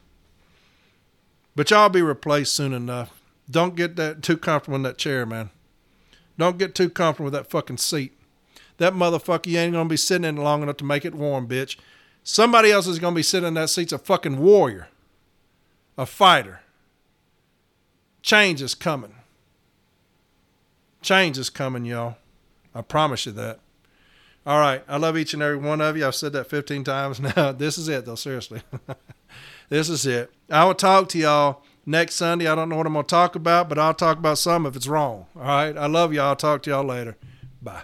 But y'all be replaced soon enough. Don't get that too comfortable in that chair, man. Don't get too comfortable with that fucking seat. That motherfucker, you ain't going to be sitting in long enough to make it warm, bitch. Somebody else is going to be sitting in that seat's a fucking warrior, a fighter. Change is coming. Change is coming, y'all. I promise you that. All right. I love each and every one of you. I've said that 15 times now. This is it, though, seriously. This is it. I will talk to y'all next Sunday. I don't know what I'm going to talk about, but I'll talk about some if it's wrong. All right. I love y'all. I'll talk to y'all later. Bye.